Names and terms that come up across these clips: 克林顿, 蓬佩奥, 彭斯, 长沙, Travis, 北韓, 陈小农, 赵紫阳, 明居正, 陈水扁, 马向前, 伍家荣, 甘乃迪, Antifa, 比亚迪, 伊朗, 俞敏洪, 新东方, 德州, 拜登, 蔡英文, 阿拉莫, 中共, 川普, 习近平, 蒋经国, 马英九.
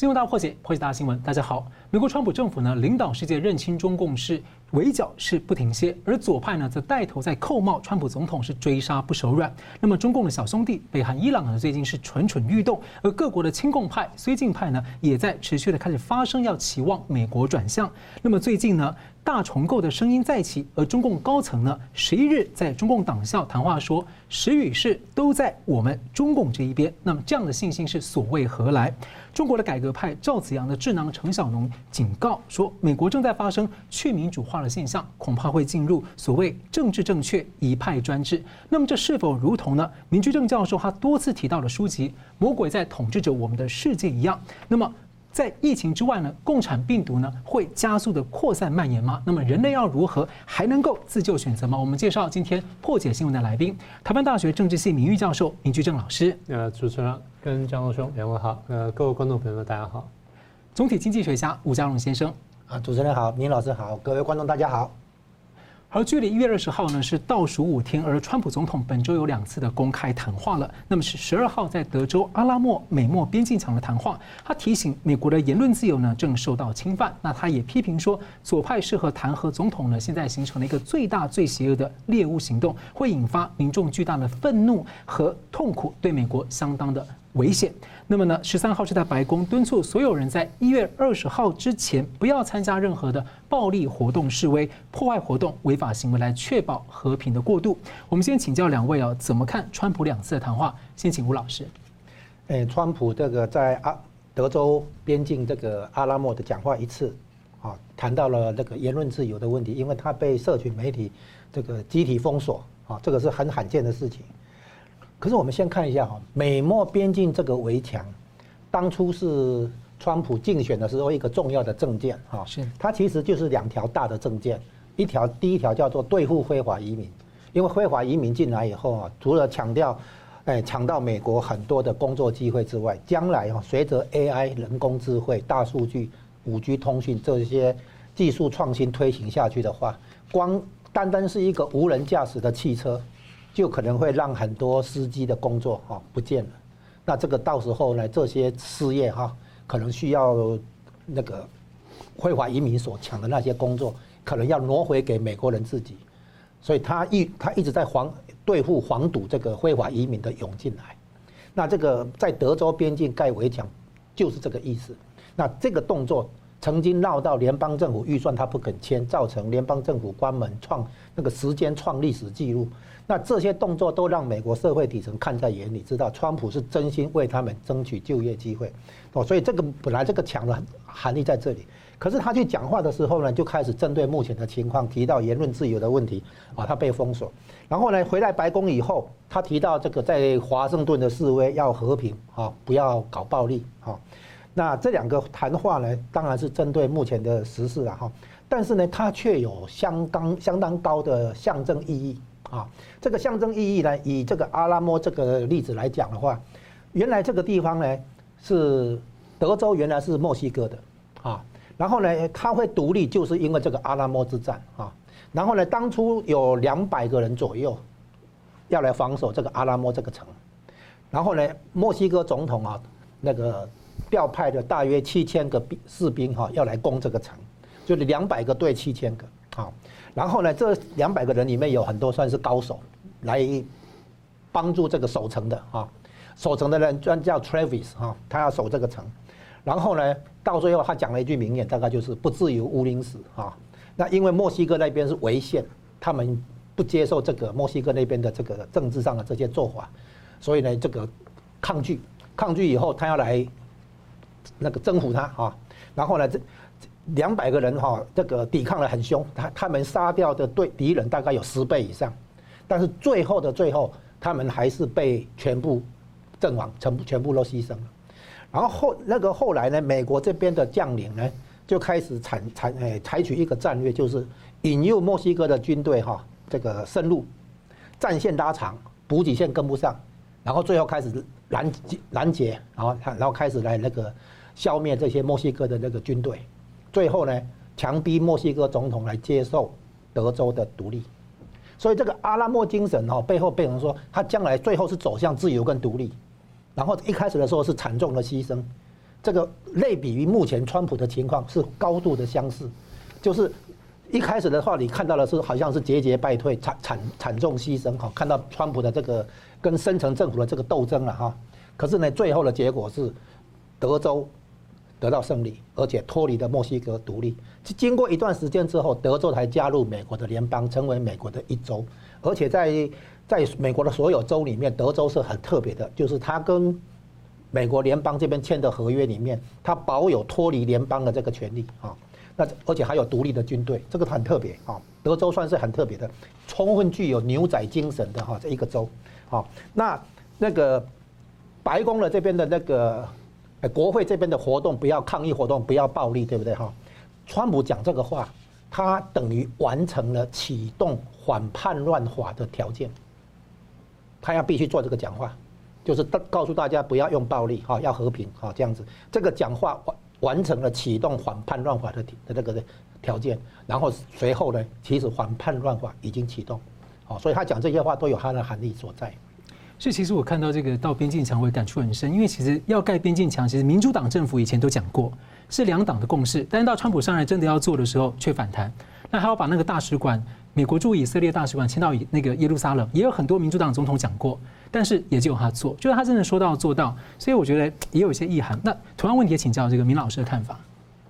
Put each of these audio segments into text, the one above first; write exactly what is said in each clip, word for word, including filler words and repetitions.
新闻大破解，破解大家新闻。大家好，美国川普政府呢领导世界认清中共是围剿是不停歇，而左派呢则带头在扣帽川普总统是追杀不手软。那么中共的小兄弟北韩、伊朗呢最近是蠢蠢欲动，而各国的亲共派、绥靖派呢也在持续的开始发声，要期望美国转向。那么最近呢？大重构的声音再起，而中共高层呢，十一日在中共党校谈话说，时与势都在我们中共这一边。那么这样的信心是所谓何来？中国的改革派赵紫阳的智囊程小农警告说，美国正在发生去民主化的现象，恐怕会进入所谓政治正确一派专制。那么这是否如同呢？明居正教授他多次提到的书籍《魔鬼在统治着我们的世界》一样？那么？在疫情之外呢，共产病毒呢会加速的扩散蔓延吗？那么人类要如何还能够自救选择吗？我们介绍今天破解新闻的来宾，台湾大学政治系名誉教授明居正老师。呃，主持人跟江龙兄两位好，呃，各位观众朋友们大家好。总体经济学家伍家荣先生。啊，主持人好，明老师好，各位观众大家好。而距离一月二十号呢是倒数五天，而川普总统本周有两次的公开谈话了。那么是十二号在德州阿拉莫美墨边境墙的谈话，他提醒美国的言论自由呢正受到侵犯。那他也批评说，左派适合弹劾总统呢，现在形成了一个最大最邪恶的猎巫行动，会引发民众巨大的愤怒和痛苦，对美国相当的危险。那么呢，十三号是在白宫敦促所有人在一月二十号之前不要参加任何的暴力活动、示威、破坏活动、违法行为，来确保和平的过渡。我们先请教两位啊，怎么看川普两次的谈话？先请吴老师。哎，川普这个在阿德州边境这个阿拉莫的讲话一次，啊，谈到了那个言论自由的问题，因为他被社群媒体这个集体封锁，啊，这个是很罕见的事情。可是我们先看一下哈，美墨边境这个围墙，当初是川普竞选的时候一个重要的政见哈，是它其实就是两条大的政见，一条第一条叫做对付非法移民，因为非法移民进来以后啊，除了强调，哎抢到美国很多的工作机会之外，将来啊随着 A I 人工智慧、大数据、五 G 通讯这些技术创新推行下去的话，光单单是一个无人驾驶的汽车。就可能会让很多司机的工作哈不见了，那这个到时候呢，这些失业哈可能需要那个非法移民所抢的那些工作，可能要挪回给美国人自己，所以他一他一直在防对付防堵这个非法移民的涌进来，那这个在德州边境盖围墙就是这个意思，那这个动作。曾经闹到联邦政府预算他不肯签，造成联邦政府关门创那个时间创历史记录。那这些动作都让美国社会底层看在眼里，知道川普是真心为他们争取就业机会。哦，所以这个本来这个强的含义在这里。可是他去讲话的时候呢，就开始针对目前的情况提到言论自由的问题啊，他被封锁。然后呢，回来白宫以后，他提到这个在华盛顿的示威要和平啊，不要搞暴力啊。那这两个谈话呢，当然是针对目前的时事了哈，但是呢，它却有相当相当高的象征意义啊。这个象征意义呢，以这个阿拉莫这个例子来讲的话，原来这个地方呢是德州，原来是墨西哥的啊，然后呢，它会独立就是因为这个阿拉莫之战啊。然后呢，当初有两百个人左右要来防守这个阿拉莫这个城，然后呢，墨西哥总统啊那个。调派的大约七千个士兵哈，要来攻这个城，就是两百个对七千个，好，然后呢，这两百个人里面有很多算是高手，来帮助这个守城的哈，守城的人专叫 Travis 哈，他要守这个城，然后呢，到最后他讲了一句名言，大概就是不自由无宁死哈。那因为墨西哥那边是违宪，他们不接受这个墨西哥那边的这个政治上的这些做法，所以呢，这个抗拒，抗拒以后他要来。那个征服他啊，然后呢，这两百个人哈、啊，这个抵抗得很凶，他他们杀掉的对敌人大概有十倍以上，但是最后的最后，他们还是被全部阵亡，全部全部都牺牲了。然后后那个后来呢，美国这边的将领呢，就开始采采哎采取一个战略，就是引诱墨西哥的军队哈、啊，这个深入，战线拉长，补给线跟不上，然后最后开始。拦截，拦截，然后，然后开始来那个消灭这些墨西哥的那个军队，最后呢，强逼墨西哥总统来接受德州的独立，所以这个阿拉莫精神哦，背后变成说，他将来最后是走向自由跟独立，然后一开始的时候是惨重的牺牲，这个类比于目前川普的情况是高度的相似，就是一开始的话，你看到的是好像是节节败退、惨惨惨重牺牲哈，看到川普的这个跟深层政府的这个斗争了哈。可是呢，最后的结果是德州得到胜利，而且脱离了墨西哥独立。经过一段时间之后，德州才加入美国的联邦，成为美国的一州。而且在在美国的所有州里面，德州是很特别的，就是它跟美国联邦这边签的合约里面，它保有脱离联邦的这个权利啊。那而且还有独立的军队，这个很特别啊。德州算是很特别的，充分具有牛仔精神的哈这一个州啊。那那个白宫的这边的那个国会这边的活动，不要抗议活动，不要暴力，对不对哈？川普讲这个话，他等于完成了启动反叛乱法的条件，他要必须做这个讲话，就是告诉大家不要用暴力哈，要和平哈这样子。这个讲话完完成了启动反叛乱法的的这个条件，然后随后呢，其实反叛乱法已经启动，哦，所以他讲这些话都有他的含义所在。所以其实我看到这个到边境墙，我也感触很深，因为其实要盖边境墙，其实民主党政府以前都讲过是两党的共识，但是到川普上来真的要做的时候却反弹。那他要把那个大使馆，美国驻以色列大使馆迁到那个耶路撒冷，也有很多民主党总统讲过，但是也只有他做，就是他真的说到做到。所以我觉得也有一些意涵。那同样问题也请教这个明老师的看法。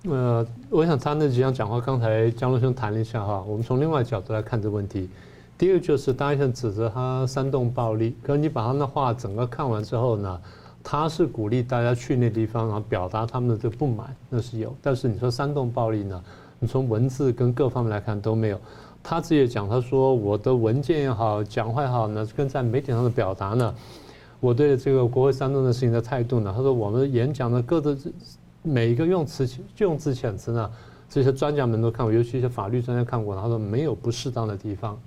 呃，我想他那几样讲话，刚才江龙兄谈了一下哈，我们从另外角度来看这个问题。第一个就是大家想指责他煽动暴力，可是你把他的话整个看完之后呢，他是鼓励大家去那地方，然后表达他们的这个不满，那是有。但是你说煽动暴力呢，你从文字跟各方面来看都没有。他自己也讲，他说我的文件也好，讲话也好呢，跟在媒体上的表达呢，我对这个国会煽动的事情的态度呢，他说我们演讲的各的每一个用词用字遣词呢，这些专家们都看过，尤其一些法律专家看过，他说没有不适当的地方。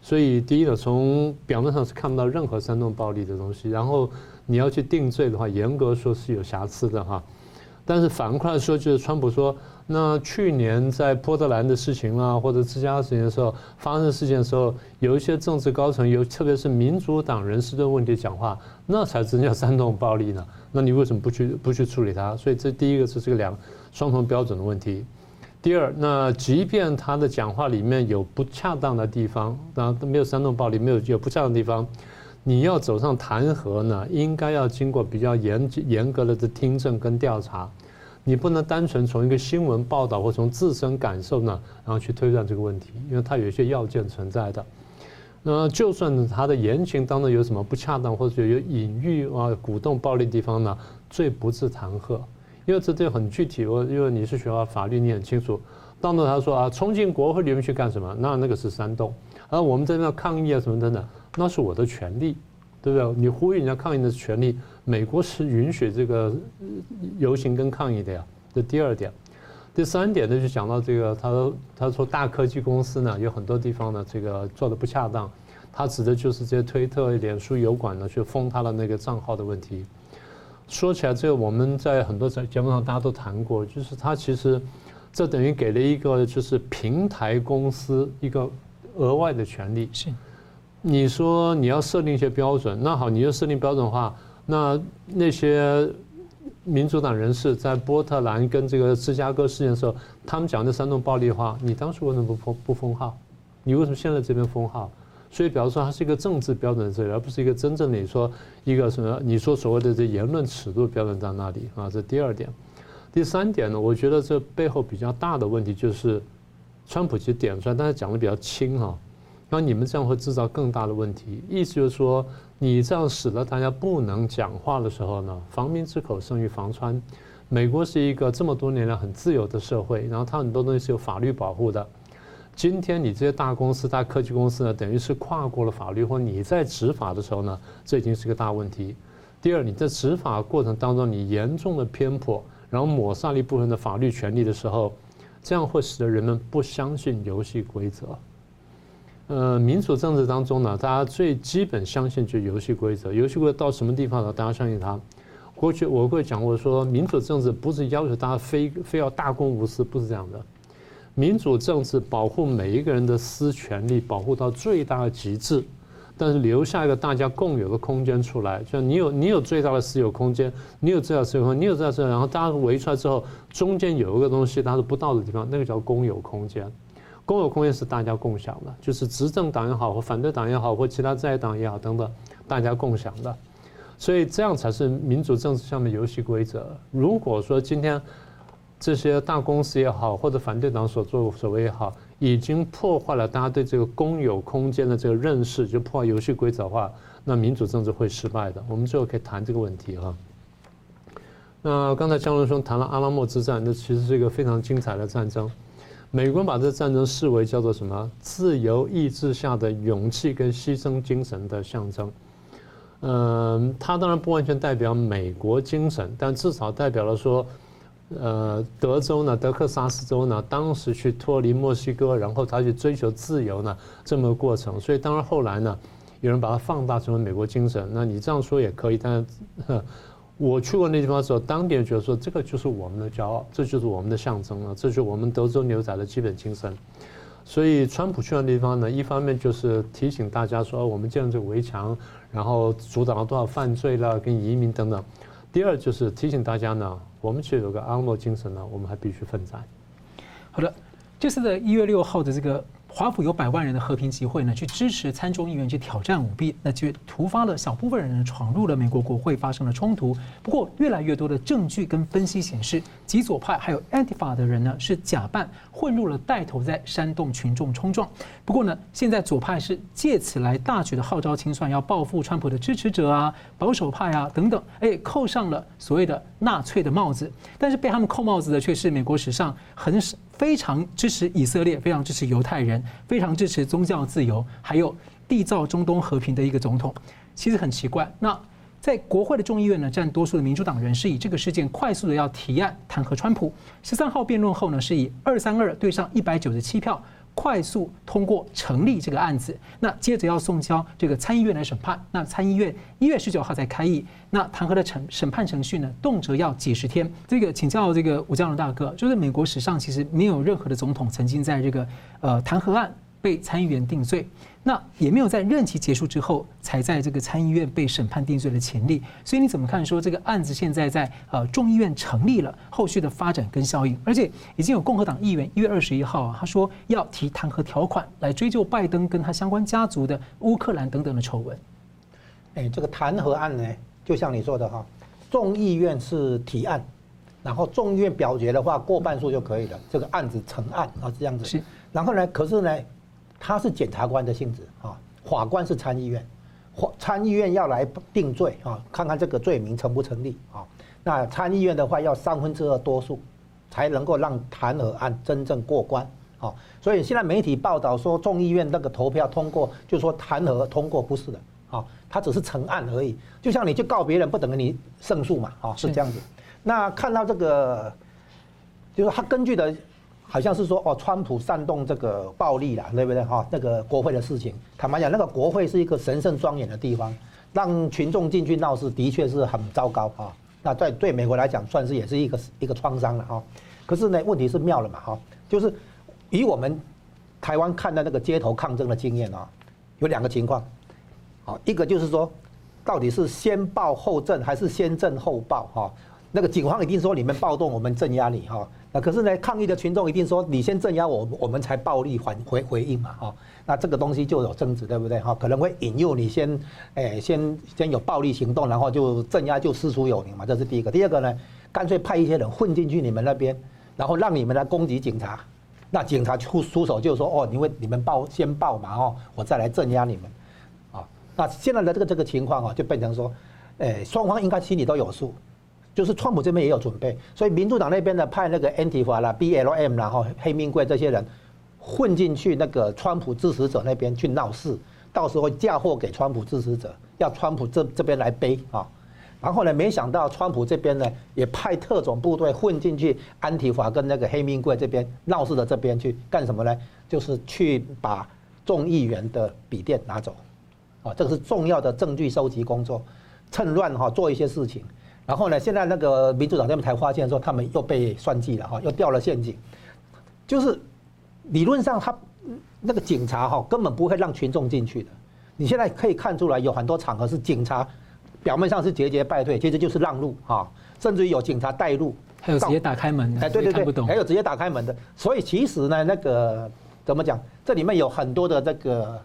所以第一呢，从表面上是看不到任何煽动暴力的东西，然后你要去定罪的话，严格说是有瑕疵的哈。但是反过来说，就是川普说，那去年在波特兰的事情啦，或者芝加哥事情的时候，发生事件的时候，有一些政治高层，有特别是民主党人士对问题讲话，那才真叫煽动暴力呢。那你为什么不去不去处理它？所以这第一个是这个两双重标准的问题。第二，那即便他的讲话里面有不恰当的地方，那没有煽动暴力，没有有不恰当的地方，你要走上弹劾呢，应该要经过比较严严格的听证跟调查，你不能单纯从一个新闻报道或从自身感受呢，然后去推断这个问题，因为它有一些要件存在的。那就算他的言行当中有什么不恰当或者有隐喻啊、鼓动暴力的地方呢，最不是弹劾。因为这对很具体，我因为你是学校法律，你很清楚。当时他说啊，冲进国会里面去干什么？那那个是煽动。而我们在那抗议啊什么等等，那是我的权利，对不对？你呼吁人家抗议的权利，美国是允许这个游行跟抗议的呀。这第二点，第三点呢就讲到这个，他说他说大科技公司呢有很多地方呢这个做的不恰当，他指的就是这些推特、脸书、油管呢去封他的那个账号的问题。说起来，这个我们在很多节目上大家都谈过，就是它其实这等于给了一个就是平台公司一个额外的权利。是，你说你要设定一些标准，那好，你就设定标准的话，那那些民主党人士在波特兰跟这个芝加哥事件的时候，他们讲的煽动暴力的话，你当时为什么不封不封号？你为什么现在这边封号？所以，比方说，它是一个政治标准在这里，而不是一个真正的你说一个什么你说所谓的这言论尺度标准在那里啊。这第二点，第三点呢，我觉得这背后比较大的问题就是，川普其实点出来，但是讲的比较轻哈。那你们这样会制造更大的问题，意思就是说，你这样使得大家不能讲话的时候呢，防民之口胜于防川。美国是一个这么多年来很自由的社会，然后它很多东西是有法律保护的。今天你这些大公司、大科技公司呢，等于是跨过了法律，或你在执法的时候呢，这已经是个大问题。第二，你在执法过程当中，你严重的偏颇，然后抹杀了一部分的法律权利的时候，这样会使得人们不相信游戏规则。呃，民主政治当中呢，大家最基本相信就是游戏规则。游戏规则到什么地方呢？大家相信它。过去我会讲过说，民主政治不是要求大家非非要大公无私，不是这样的。民主政治保护每一个人的私权利，保护到最大的极致，但是留下一个大家共有个空间出来，就你有你有最大的私有空间，你有最大的私有空间，你有最大的私有空间，然后大家围出来之后，中间有一个东西它是不到的地方，那个叫公有空间。公有空间是大家共享的，就是执政党也好，或反对党也好，或其他在野党也好等等，大家共享的。所以这样才是民主政治下面游戏规则。如果说今天这些大公司也好，或者反对党所作所为也好，已经破坏了大家对这个公有空间的这个认识，就破坏游戏规则的话，那民主政治会失败的。我们最后可以谈这个问题哈。那刚才江龙兄谈了阿拉莫之战，那其实是一个非常精彩的战争。美国把这战争视为叫做什么？自由意志下的勇气跟牺牲精神的象征。嗯，它当然不完全代表美国精神，但至少代表了说，呃，德州呢，德克萨斯州呢，当时去脱离墨西哥，然后他去追求自由呢，这么个过程。所以当然后来呢，有人把它放大成为美国精神。那你这样说也可以，但是我去过那地方的时候，当地人觉得说，这个就是我们的骄傲，这就是我们的象征了，这就是我们德州牛仔的基本精神。所以川普去的地方呢，一方面就是提醒大家说，我们建了这个围墙，然后阻挡了多少犯罪啦，跟移民等等；第二就是提醒大家呢，我们其实有个阿拉莫精神呢，我们还必须奋战。好的，这次的一月六号的这个华府有百万人的和平集会呢，去支持参众议员去挑战舞弊，那就突发了小部分人闯入了美国国会，发生了冲突。不过，越来越多的证据跟分析显示，极左派还有 Antifa 的人呢是假扮混入了带头，在煽动群众冲撞。不过呢，现在左派是借此来大举的号召清算，要报复川普的支持者啊、保守派啊等等，哎，扣上了所谓的纳粹的帽子。但是被他们扣帽子的却是美国史上很少。非常支持以色列，非常支持犹太人，非常支持宗教自由，还有缔造中东和平的一个总统。其实很奇怪，那在国会的众议院呢，占多数的民主党人是以这个事件快速的要提案弹劾川普。十三号辩论后呢，是以二三二对上一百九十七票快速通过成立这个案子。那接着要送交这个参议院来审判。那参议院一月十九号才开议。那弹劾的审判程序呢，动辄要几十天。这个请教这个吴江龙大哥，就是美国史上其实没有任何的总统曾经在这个呃弹劾案被参议员定罪，那也没有在任期结束之后才在这个参议院被审判定罪的前例。所以你怎么看说这个案子现在在呃众议院成立了后续的发展跟效应？而且已经有共和党议员一月二十一号啊，他说要提弹劾条款来追究拜登跟他相关家族的乌克兰等等的丑闻。哎，这个弹劾案呢？就像你说的哈，众议院是提案，然后众议院表决的话，过半数就可以了，这个案子成案啊，这样子。是。然后呢，可是呢，他是检察官的性质啊，法官是参议院，参议院要来定罪啊，看看这个罪名成不成立啊。那参议院的话要三分之二多数，才能够让弹劾案真正过关啊。所以现在媒体报道说众议院那个投票通过，就说弹劾通过，不是的。啊、哦，他只是成案而已，就像你去告别人，不等于你胜诉嘛，啊、哦，是这样子。那看到这个，就是他根据的，好像是说哦，川普煽动这个暴力啦，对不对？哈、哦，那个国会的事情，坦白讲，那个国会是一个神圣庄严的地方，让群众进去闹事，的确是很糟糕啊、哦。那在对美国来讲，算是也是一个一个创伤了啊、哦。可是呢，问题是妙了嘛，哈、哦，就是以我们台湾看到那个街头抗争的经验啊、哦，有两个情况。一个就是说，到底是先暴后震还是先震后暴？哈，那个警方一定说你们暴动，我们镇压你哈。那可是呢，抗议的群众一定说你先镇压我，我们才暴力反回回应嘛哈。那这个东西就有争执，对不对哈？可能会引诱你先，哎，先先有暴力行动，然后就镇压就师出有名嘛。这是第一个。第二个呢，干脆派一些人混进去你们那边，然后让你们来攻击警察。那警察出出手就说哦，因为你们暴先暴嘛哦，我再来镇压你们。那现在的这个这个情况啊，就变成说，诶，双方应该心里都有数，就是川普这边也有准备，所以民主党那边呢派那个 Antifa 啦、B L M 然后黑命贵这些人混进去那个川普支持者那边去闹事，到时候嫁祸给川普支持者，要川普这这边来背啊。然后呢，没想到川普这边呢也派特种部队混进去Antifa跟那个黑命贵这边闹事的这边去干什么呢？就是去把众议员的笔电拿走。啊，这个是重要的证据收集工作，趁乱哈做一些事情，然后呢，现在那个民主党这边才发现说他们又被算计了哈，又掉了陷阱。就是理论上他那个警察哈根本不会让群众进去的，你现在可以看出来，有很多场合是警察表面上是节节败退，其实就是让路啊，甚至于有警察带路，还有直接打开门的，哎，对对对，还有直接打开门的。所以其实呢，那个怎么讲，这里面有很多的这个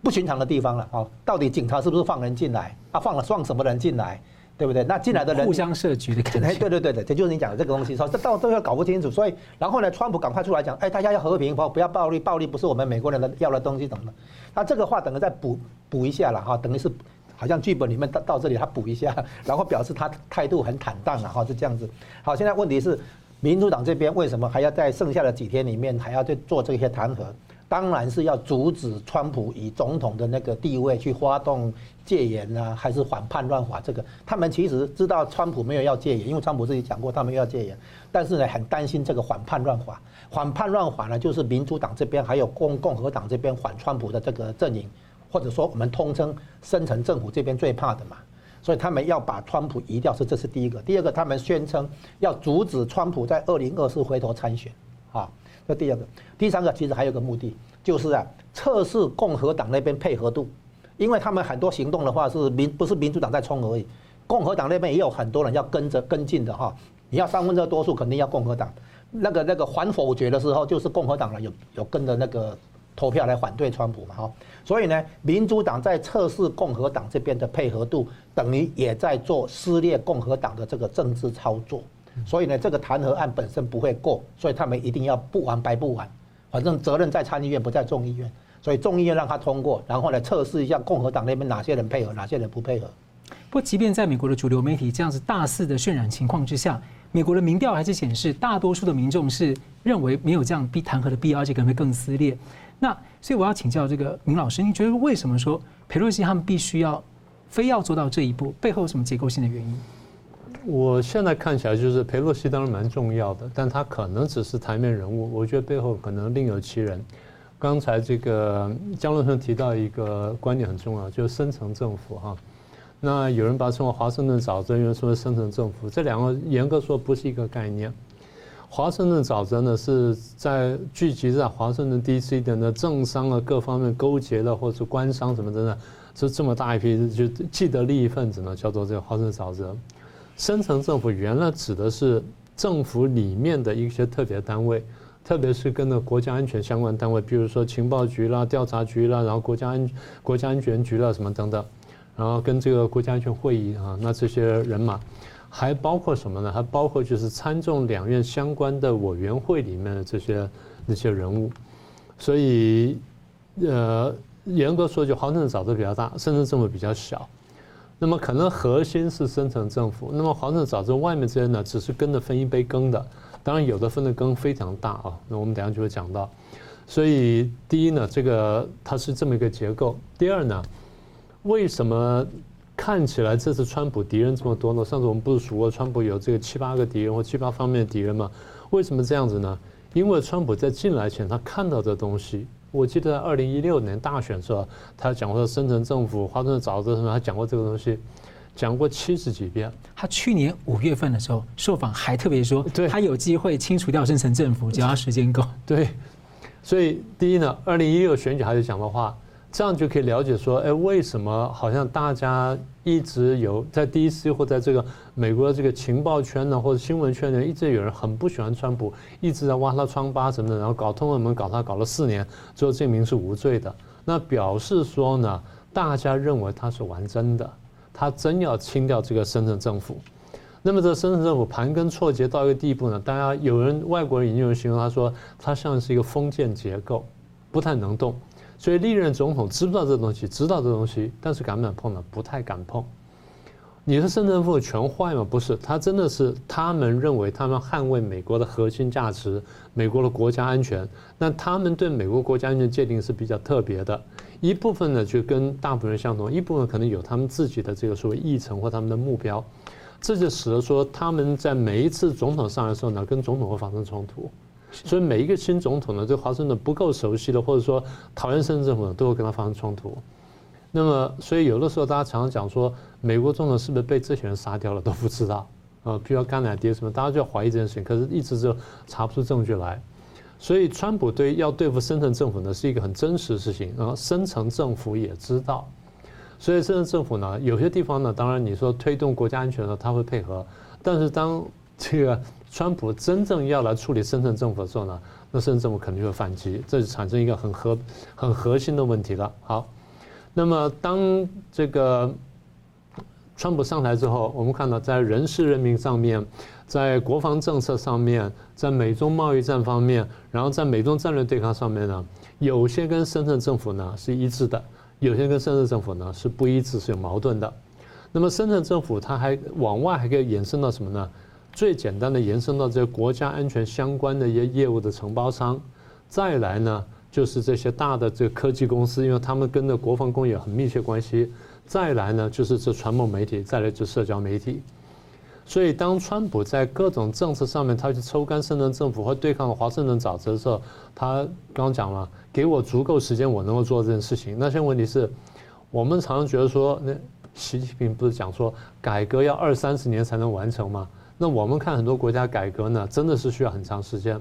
不寻常的地方了啊。到底警察是不是放人进来啊？放了放什么人进来？对不对？那进来的人互相设局的感觉。哎，对对对对，这就是你讲的这个东西。说这到最后搞不清楚，所以然后呢，川普赶快出来讲，哎，大家要和平，不要暴力，暴力不是我们美国人的要的东西，怎么了？那这个话等于再补补一下了哈，等于是好像剧本里面到到这里他补一下，然后表示他态度很坦荡了哈，是这样子。好，现在问题是民主党这边为什么还要在剩下的几天里面还要去做这些弹劾？当然是要阻止川普以总统的那个地位去发动戒严啊，还是反叛乱法这个，他们其实知道川普没有要戒严，因为川普自己讲过他们要戒严，但是呢很担心这个反叛乱法。反叛乱法呢，就是民主党这边还有共共和党这边反川普的这个阵营，或者说我们通称深层政府这边最怕的嘛，所以他们要把川普移掉，是这是第一个。第二个，他们宣称要阻止川普在二零二四回头参选，啊。这第二个，第三个其实还有个目的，就是啊测试共和党那边配合度，因为他们很多行动的话是民不是民主党在冲而已，共和党那边也有很多人要跟着跟进的哈。你要三分之二多数，肯定要共和党。那个那个反否决的时候，就是共和党人有有跟着那个投票来反对川普嘛哈。所以呢，民主党在测试共和党这边的配合度，等于也在做撕裂共和党的这个政治操作。所以呢，这个弹劾案本身不会过，所以他们一定要不完白不完，反正责任在参议院不在众议院，所以众议院让他通过，然后来测试一下共和党那边哪些人配合，哪些人不配合。不过，即便在美国的主流媒体这样子大肆的渲染情况之下，美国的民调还是显示大多数的民众是认为没有这样逼弹劾的必要，而且可能会更撕裂。那所以我要请教这个明老师，你觉得为什么说裴洛西他们必须要非要做到这一步，背后有什么结构性的原因？我现在看起来就是裴洛西当然蛮重要的，但他可能只是台面人物，我觉得背后可能另有其人。刚才这个江论生提到一个观点很重要，就是深层政府哈。那有人把它称为华盛顿沼泽，有人说是深层政府，这两个严格说不是一个概念。华盛顿沼泽呢是在聚集在华盛顿 D C 的呢政商啊各方面勾结了，或者官商什么的呢，是这么大一批就既得利益分子呢，叫做这个华盛顿沼泽。深层政府原来指的是政府里面的一些特别单位，特别是跟国家安全相关单位，比如说情报局啦、调查局啦，然后国家安国家安全局啦什么等等，然后跟这个国家安全会议啊，那这些人马，还包括什么呢？还包括就是参众两院相关的委员会里面的这些那些人物，所以呃，严格说就华盛顿沼泽比较大，深层政府比较小。那么可能核心是深层政府，那么华盛顿沼泽外面这些呢，只是跟着分一杯羹的，当然有的分的羹非常大啊，那我们等一下就会讲到。所以第一呢，这个它是这么一个结构；第二呢，为什么看起来这次川普敌人这么多呢？上次我们不是数过川普有这个七八个敌人或七八方面的敌人吗？为什么这样子呢？因为川普在进来前他看到的东西。我记得在二零一六年大选的时候，他讲过深层政府、华盛顿沼泽什么，他讲过这个东西，讲过七十几遍。他去年五月份的时候受访还特别说，他有机会清除掉深层政府，只要时间够。对，所以第一呢，二零一六选举还是讲的话，这样就可以了解说，哎，为什么好像大家一直有在 D C 或在这个美国的这个情报圈呢，或者新闻圈呢，一直有人很不喜欢川普，一直在挖他疮疤什么的，然后搞通俄门，搞他搞了四年，最后证明是无罪的。那表示说呢，大家认为他是玩真的，他真要清掉这个深层政府。那么这深层政府盘根错节到一个地步呢，大家有人外国人已经有人形容他说，他像是一个封建结构，不太能动。所以历任总统知不知道这东西？知道这东西，但是敢不敢碰呢？不太敢碰。你是深层政府全坏吗？不是，他真的是他们认为他们捍卫美国的核心价值，美国的国家安全。那他们对美国国家安全界定是比较特别的，一部分呢就跟大部分人相同，一部分可能有他们自己的这个所谓议程或他们的目标。这就使得说他们在每一次总统上来的时候呢，跟总统会发生冲突。所以每一个新总统呢，对华盛顿不够熟悉的，或者说讨厌深圳政府的，都会跟他发生冲突。那么，所以有的时候大家常常讲说，美国总统是不是被这些人杀掉了都不知道啊，比如甘乃迪什么，大家就要怀疑这件事情，可是一直就查不出证据来。所以川普对要对付深层政府呢是一个很真实的事情，然后深层政府也知道，所以深层政府呢有些地方呢，当然你说推动国家安全呢他会配合，但是当这个川普真正要来处理深层政府的时候呢，那深层政府肯定会反击，这就产生一个很核很核心的问题了。好，那么当这个川普上台之后，我们看到在人事任命上面，在国防政策上面，在美中贸易战方面，然后在美中战略对抗上面呢，有些跟深圳政府呢是一致的，有些跟深圳政府呢是不一致，是有矛盾的。那么深圳政府它还往外还可以延伸到什么呢？最简单的延伸到这些国家安全相关的一些业务的承包商，再来呢就是这些大的这个科技公司，因为他们跟着国防工业有很密切关系。再来呢，就是这传播媒体，再来就是社交媒体。所以，当川普在各种政策上面，他去抽干深圳政府或对抗华盛顿沼泽的时候，他刚刚讲了，给我足够时间，我能够做这件事情。那现在问题是，我们常常觉得说，那习近平不是讲说改革要二三十年才能完成吗？那我们看很多国家改革呢，真的是需要很长时间。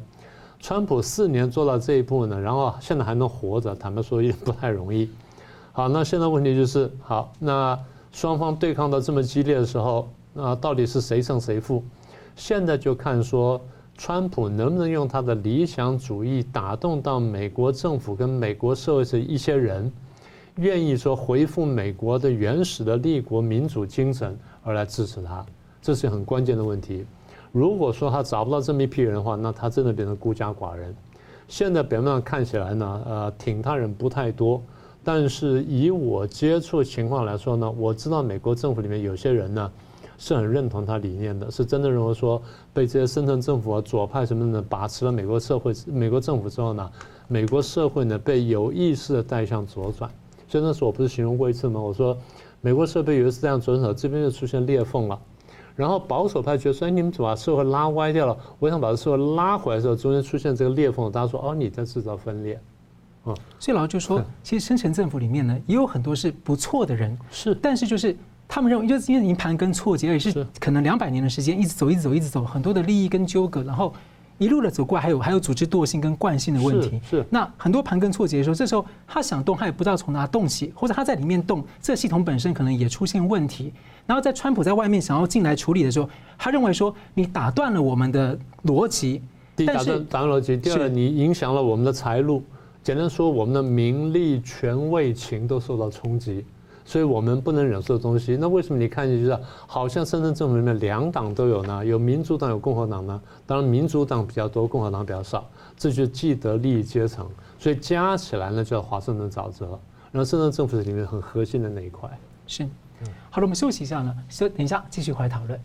川普四年做到这一步呢，然后现在还能活着，坦白说也不太容易。好，那现在问题就是，好，那双方对抗到这么激烈的时候，啊，到底是谁胜谁负？现在就看说，川普能不能用他的理想主义打动到美国政府跟美国社会的一些人，愿意说恢复美国的原始的立国民主精神而来支持他，这是很关键的问题。如果说他找不到这么一批人的话，那他真的变成孤家寡人。现在表面上看起来呢，呃，挺他人不太多。但是以我接触情况来说呢，我知道美国政府里面有些人呢是很认同他理念的，是真的认为说被这些深层政府啊、左派什么的把持了美国社会、美国政府之后呢，美国社会呢被有意识的带向左转。所以那时候我不是形容过一次吗？我说美国社会有一次这样左转，这边就出现裂缝了。然后保守派觉得说，哎，你们把社会拉歪掉了，我想把社会拉回来的时候，中间出现这个裂缝，大家说哦，你在制造分裂。哦、所以老师就说，其实深层政府里面呢，也有很多是不错的人，是，但是就是他们认为，就是因为你盘根错节，而是可能两百年的时间一直走，一直走，一直走，很多的利益跟纠葛，然后一路的走过来，还有还有组织惰性跟惯性的问题。是，是那很多盘根错节的时候，这时候他想动，他也不知道从哪动起，或者他在里面动，这系统本身可能也出现问题。然后在川普在外面想要进来处理的时候，他认为说，你打断了我们的逻辑，第一打断打断逻辑，第二你影响了我们的财路。简单说，我们的名利权位情都受到冲击，所以我们不能忍受的东西。那为什么你看起来好像深圳政府里面两党都有呢？有民主党，有共和党呢？当然民主党比较多，共和党比较少，这就既得利益阶层。所以加起来呢，叫华盛顿沼泽。然后深圳政府里面很核心的那一块。是，好了，我们休息一下呢，休等一下继续回来讨论。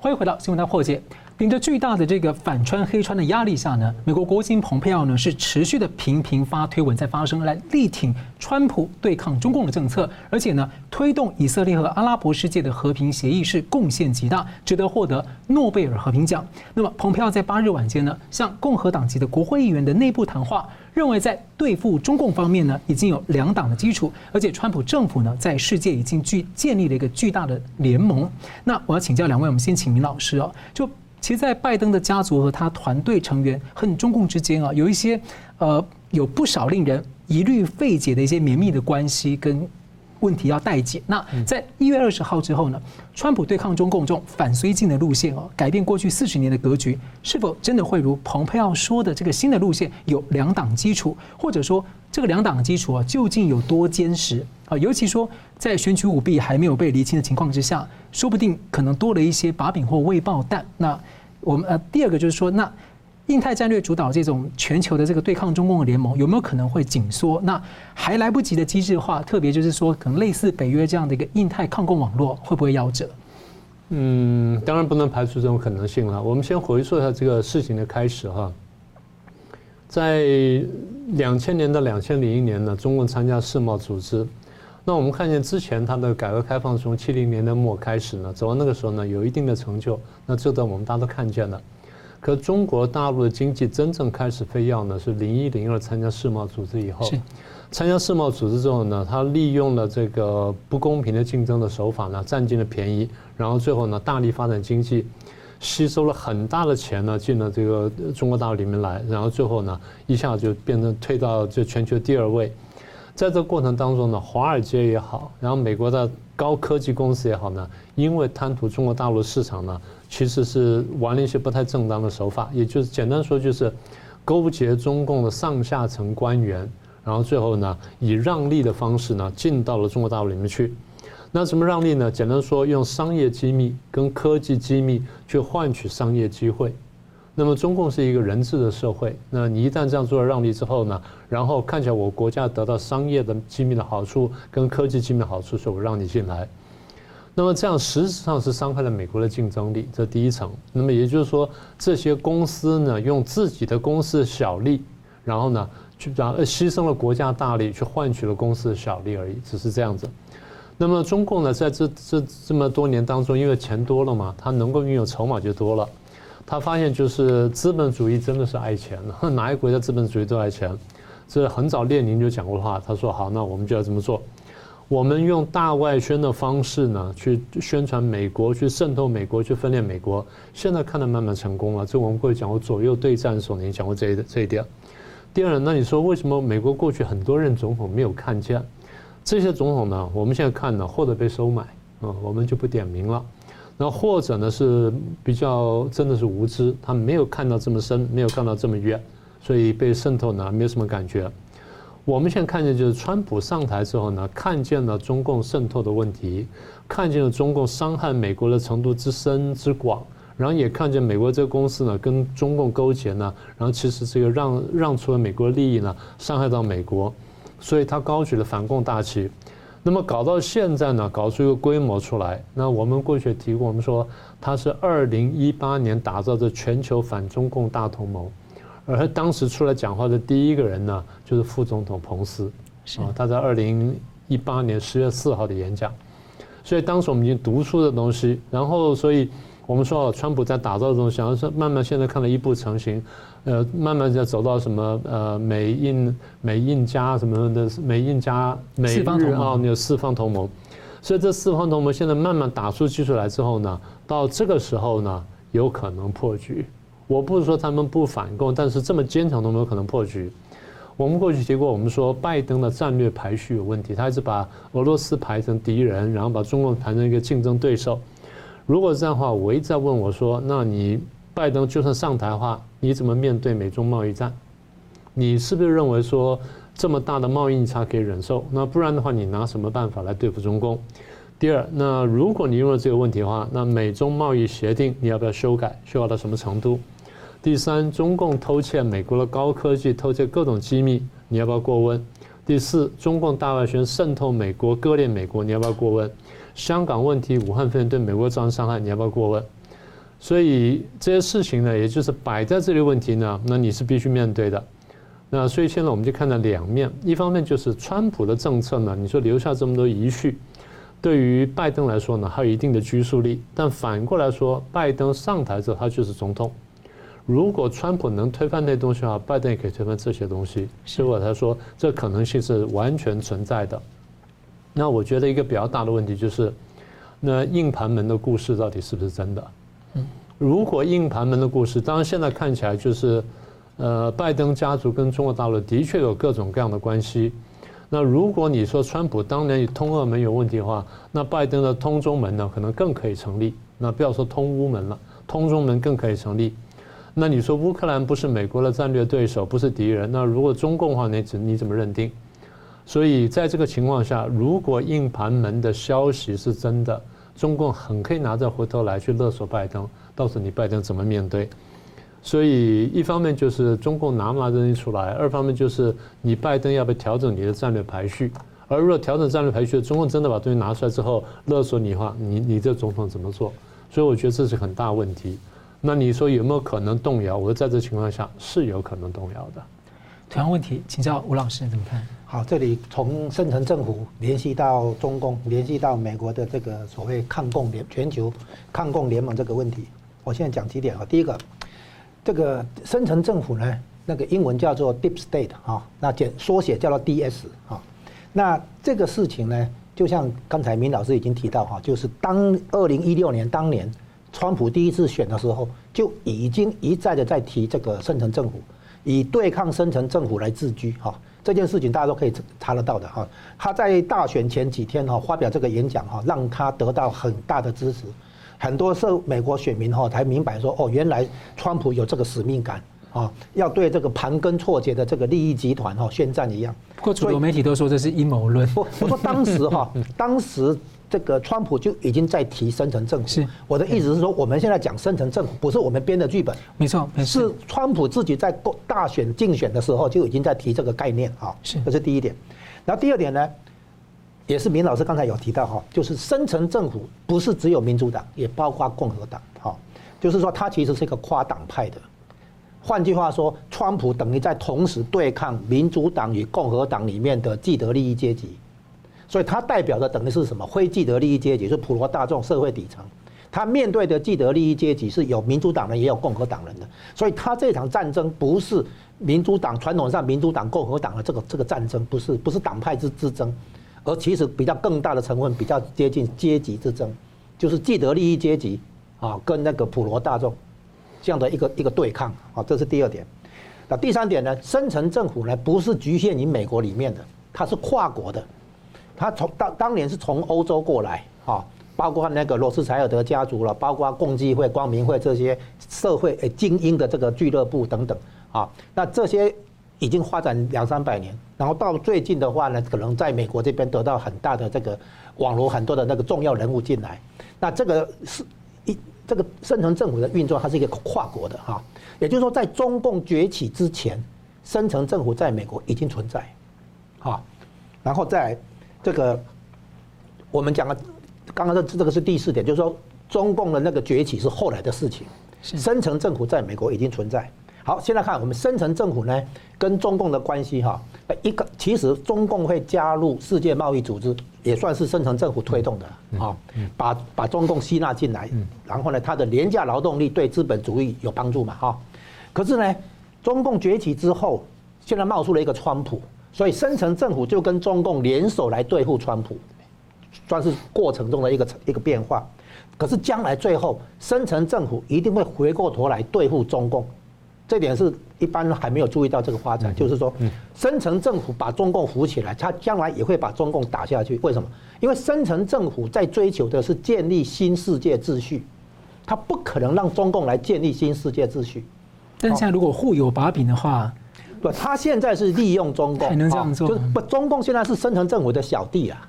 欢迎回到新闻大破解。凭着巨大的这个反川黑川的压力下呢，美国国务卿蓬佩奥呢是持续的频频发推文在发声，来力挺川普对抗中共的政策，而且呢推动以色列和阿拉伯世界的和平协议是贡献极大，值得获得诺贝尔和平奖。那么蓬佩奥在八日晚间呢，向共和党籍的国会议员的内部谈话，认为在对付中共方面呢，已经有两党的基础，而且川普政府呢在世界已经具建立了一个巨大的联盟。那我要请教两位，我们先请明老师哦，就。其实，在拜登的家族和他团队成员和中共之间啊，有一些呃，有不少令人一律费解的一些绵密的关系跟问题要待解。那在一月二十号之后呢，川普对抗中共这种反绥靖的路线哦、啊，改变过去四十年的格局，是否真的会如蓬佩奥说的这个新的路线有两党基础，或者说这个两党基础啊究竟有多坚实啊？尤其说在选举舞弊还没有被厘清的情况之下，说不定可能多了一些把柄或未爆弹。那我们呃，第二个就是说，那印太战略主导这种全球的这个对抗中共的联盟有没有可能会紧缩？那还来不及的机制化，特别就是说，可能类似北约这样的一个印太抗共网络会不会夭折？嗯，当然不能排除这种可能性了。我们先回溯一下这个事情的开始哈。在两千年到两千零一年呢，中共参加世贸组织。那我们看见之前它的改革开放从七零年代末开始呢，走到那个时候呢有一定的成就，那这段我们大家都看见了。可中国大陆的经济真正开始飞跃呢，是零一零二参加世贸组织以后。参加世贸组织之后呢，他利用了这个不公平的竞争的手法呢，占尽了便宜，然后最后呢，大力发展经济，吸收了很大的钱呢，进了这个中国大陆里面来，然后最后呢，一下就变成退到这全球第二位。在这个过程当中呢，华尔街也好，然后美国的高科技公司也好呢，因为贪图中国大陆市场呢，其实是玩了一些不太正当的手法，也就是简单说就是勾结中共的上下层官员。然后最后呢，以让利的方式呢，进到了中国大陆里面去。那什么让利呢？简单说，用商业机密跟科技机密去换取商业机会。那么中共是一个人治的社会，那你一旦这样做了让利之后呢，然后看起来我国家得到商业的机密的好处跟科技机密的好处，所以我让你进来。那么这样实质上是伤害了美国的竞争力，这第一层。那么也就是说，这些公司呢，用自己的公司小利，然后呢。去然后牺牲了国家大利，去换取了公司的小利而已，只是这样子。那么中共呢，在这这这么多年当中，因为钱多了嘛，他能够运用筹码就多了。他发现就是资本主义真的是爱钱，哪一个国家资本主义都爱钱。这很早列宁就讲过的话，他说好，那我们就要这么做。我们用大外宣的方式呢，去宣传美国，去渗透美国，去分裂美国。现在看得慢慢成功了，这我们过去讲过左右对战的时候，你讲过这一这一点。第二，那你说为什么美国过去很多任总统没有看见？这些总统呢，我们现在看呢，或者被收买，嗯，我们就不点名了。那或者呢是比较真的是无知，他没有看到这么深，没有看到这么远，所以被渗透呢没有什么感觉。我们现在看见就是川普上台之后呢，看见了中共渗透的问题，看见了中共伤害美国的程度之深之广。然后也看见美国这个公司呢，跟中共勾结呢，然后其实这个让让出了美国利益呢，伤害到美国，所以他高举了反共大旗。那么搞到现在呢，搞出一个规模出来。那我们过去提过，我们说他是二零一八年打造的全球反中共大同盟，而当时出来讲话的第一个人呢，就是副总统彭斯，啊，他在二零一八年十月四号的演讲。所以当时我们已经读出的东西，然后所以。我们说川普在打造的东西，然后慢慢现在看了一步成型，呃，慢慢在走到什么呃美印美印加什么的美印加美日澳那四方同盟，所以这四方同盟现在慢慢打出基础来之后呢，到这个时候呢，有可能破局。我不是说他们不反共，但是这么坚强都没有可能破局。我们过去提过，我们说拜登的战略排序有问题，他一直把俄罗斯排成敌人，然后把中共排成一个竞争对手。如果是这样的话，我一直在问我说，那你拜登就算上台的话，你怎么面对美中贸易战？你是不是认为说这么大的贸易逆差可以忍受？那不然的话，你拿什么办法来对付中共？第二，那如果你用了这个问题的话，那美中贸易协定你要不要修改？修改到什么程度？第三，中共偷窃美国的高科技，偷窃各种机密，你要不要过问？第四，中共大外宣渗透美国，割裂美国，你要不要过问？香港问题、武汉肺炎对美国造成伤害，你要不要过问？所以这些事情呢，也就是摆在这里问题呢，那你是必须面对的。那所以现在我们就看到两面，一方面就是川普的政策呢，你说留下这么多遗绪，对于拜登来说呢，还有一定的拘束力。但反过来说，拜登上台之后，他就是总统。如果川普能推翻那东西的话，拜登也可以推翻这些东西。所以我才说，这可能性是完全存在的。那我觉得一个比较大的问题就是，那硬盘门的故事到底是不是真的？如果硬盘门的故事，当然现在看起来就是，呃，拜登家族跟中国大陆的确有各种各样的关系。那如果你说川普当年通俄门有问题的话，那拜登的通中门呢，可能更可以成立。那不要说通乌门了，通中门更可以成立。那你说乌克兰不是美国的战略对手，不是敌人，那如果中共的话，你你怎么认定？所以在这个情况下，如果硬盘门的消息是真的，中共很可以拿着回头来去勒索拜登，到时候你拜登怎么面对？所以一方面就是中共拿不拿东西出来，二方面就是你拜登要不要调整你的战略排序？而如果调整战略排序，中共真的把东西拿出来之后勒索你的话，你你这总统怎么做？所以我觉得这是很大问题。那你说有没有可能动摇？我在这情况下是有可能动摇的。同样问题，请教吴老师你怎么看？好，这里从深层政府联系到中共，联系到美国的这个所谓抗共联全球抗共联盟这个问题，我现在讲几点啊。第一个，这个深层政府呢，那个英文叫做 Deep State 啊，那简缩写叫做 D S 啊。那这个事情呢，就像刚才明老师已经提到哈，就是当二零一六年当年川普第一次选的时候，就已经一再的在提这个深层政府，以对抗深层政府来自居哈。这件事情大家都可以查得到的哈。他在大选前几天哈发表这个演讲哈，让他得到很大的支持，很多社美国选民哈才明白说哦，原来川普有这个使命感啊，要对这个盘根错节的这个利益集团哈宣战一样。不过主流媒体都说这是阴谋论。我我说当时哈，当时这个川普就已经在提深层政府。我的意思是说，我们现在讲深层政府不是我们编的剧本，没错，是川普自己在大选竞选的时候就已经在提这个概念啊。是，这是第一点。然后第二点呢，也是明老师刚才有提到哈，就是深层政府不是只有民主党，也包括共和党哈。就是说，它其实是一个跨党派的。换句话说，川普等于在同时对抗民主党与共和党里面的既得利益阶级。所以他代表的等于是什么？非既得利益阶级，是普罗大众、社会底层。他面对的既得利益阶级是有民主党人也有共和党人的，所以他这场战争不是民主党传统上民主党、共和党的这个这个战争，不是不是党派之之争，而其实比较更大的成分比较接近阶级之争，就是既得利益阶级啊跟那个普罗大众这样的一个一个对抗啊，这是第二点。那第三点呢？深层政府呢不是局限于美国里面的，它是跨国的。他从当当年是从欧洲过来，哈，包括那个罗斯柴尔德家族了，包括共济会、光明会这些社会精英的这个俱乐部等等，啊，那这些已经发展两三百年，然后到最近的话呢，可能在美国这边得到很大的这个网络很多的那个重要人物进来，那这个是一这个深层政府的运作，它是一个跨国的哈，也就是说，在中共崛起之前，深层政府在美国已经存在，啊，然后再来。这个我们讲了，刚刚这这个是第四点，就是说中共的那个崛起是后来的事情，深层政府在美国已经存在。好，现在看我们深层政府呢跟中共的关系哈，一个其实中共会加入世界贸易组织，也算是深层政府推动的啊，把把中共吸纳进来，然后呢，它的廉价劳动力对资本主义有帮助嘛哈。可是呢，中共崛起之后，现在冒出了一个川普。所以深层政府就跟中共联手来对付川普，算是过程中的一个一个变化。可是将来最后深层政府一定会回过头来对付中共，这点是一般还没有注意到这个发展。就是说，深层政府把中共扶起来，他将来也会把中共打下去。为什么？因为深层政府在追求的是建立新世界秩序，他不可能让中共来建立新世界秩序。但现在如果互有把柄的话。对，他现在是利用中共，还能这样做？就是不，中共现在是深层政府的小弟啊。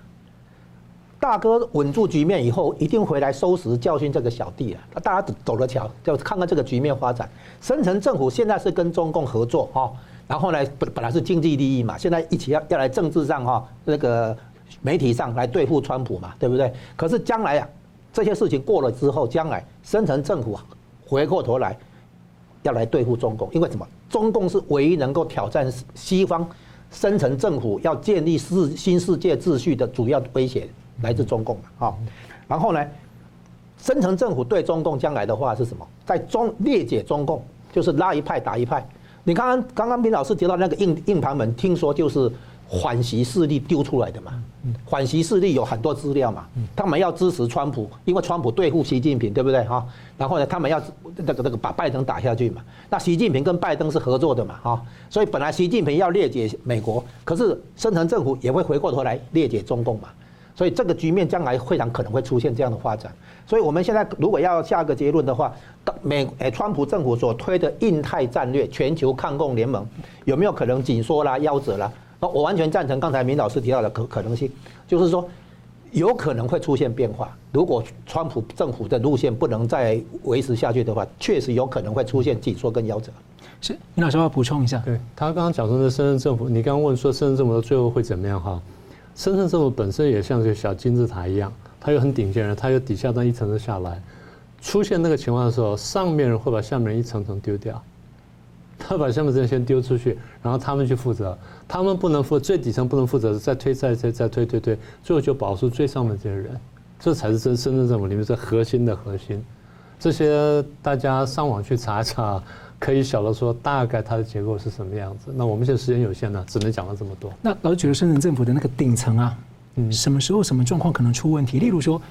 大哥稳住局面以后，一定回来收拾教训这个小弟啊。大家走着瞧，就看看这个局面发展。深层政府现在是跟中共合作啊，然后呢，本本来是经济利益嘛，现在一起要要来政治上哈，那个媒体上来对付川普嘛，对不对？可是将来啊，这些事情过了之后，将来深层政府回过头来。要来对付中共，因为什么？中共是唯一能够挑战西方深层政府要建立世新世界秩序的主要威胁，来自中共啊。然后呢，深层政府对中共将来的话是什么？在中裂解中共，就是拉一派打一派。你刚刚刚刚明老师提到那个硬硬盘门，听说就是反习势力丢出来的嘛。反习势力有很多资料嘛，他们要支持川普，因为川普对付习近平，对不对哈？然后呢，他们要那个那个把拜登打下去嘛。那习近平跟拜登是合作的嘛哈，所以本来习近平要裂解美国，可是深层政府也会回过头来裂解中共嘛。所以这个局面将来非常可能会出现这样的发展。所以我们现在如果要下个结论的话，美诶川普政府所推的印太战略、全球抗共联盟有没有可能紧缩啦、夭折啦？我完全赞成刚才明老师提到的可可能性，就是说，有可能会出现变化。如果川普政府的路线不能再维持下去的话，确实有可能会出现紧缩跟夭折。是，明老师要补充一下。对，他刚刚讲说的深圳政府，你刚刚问说深圳政府的最后会怎么样哈？深圳政府本身也像是小金字塔一样，它有很顶尖人，它有底下那一层层下来，出现那个情况的时候，上面人会把下面人一层层丢掉。他把下面这些先丢出去，然后他们去负责，他们不能负最底层不能负责，再推再推再推推推，最后就保住最上面这些人，这才是真深圳政府里面最核心的核心。这些大家上网去查一查，可以晓得说大概它的结构是什么样子。那我们现在时间有限呢，只能讲到这么多。那老师觉得深圳政府的那个顶层啊，嗯，什么时候什么状况可能出问题？例如说，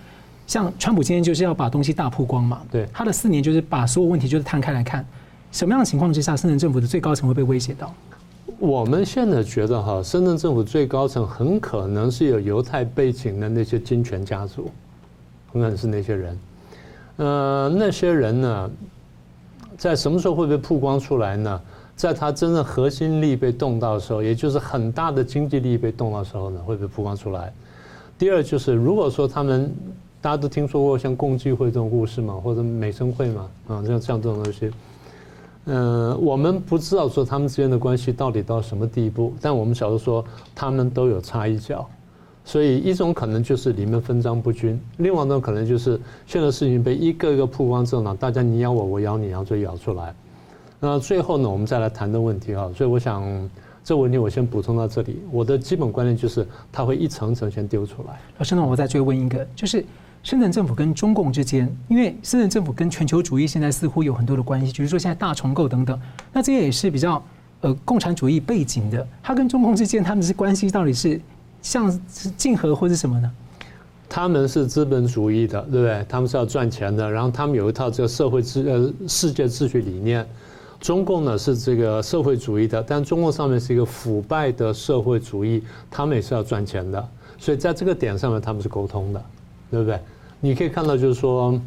像川普今天就是要把东西大曝光嘛，对，他的四年就是把所有问题就是摊开来看，什么样的情况之下，深圳政府的最高层会被威胁到？我们现在觉得哈，深圳政府最高层很可能是有犹太背景的那些金权家族，很可能是那些人。呃，那些人呢，在什么时候会被曝光出来呢？在他真正核心利益被动到的时候，也就是很大的经济利益被动到的时候呢，会被曝光出来。第二就是，如果说他们大家都听说过像共济会这种故事嘛，或者美生会嘛，啊，像像这种东西。嗯、呃，我们不知道说他们之间的关系到底到什么地步，但我们晓得说他们都有插一脚，所以一种可能就是里面分赃不均，另外一种可能就是现在事情被一个一个曝光之后呢，大家你咬我，我咬你，然后就咬出来。那最后呢，我们再来谈的问题啊，所以我想这问题我先补充到这里。我的基本观念就是它会一层层先丢出来。老师，那我再追问一个，就是深圳政府跟中共之间，因为深圳政府跟全球主义现在似乎有很多的关系，比如说现在大重构等等，那这些也是比较呃共产主义背景的，它跟中共之间他们的关系到底是像是竞合或是什么呢？他们是资本主义的，对不对？他们是要赚钱的，然后他们有一套这个社会秩呃世界秩序理念。中共呢是这个社会主义的，但中共上面是一个腐败的社会主义，他们也是要赚钱的，所以在这个点上面他们是沟通的。对不对？你可以看到，就是说，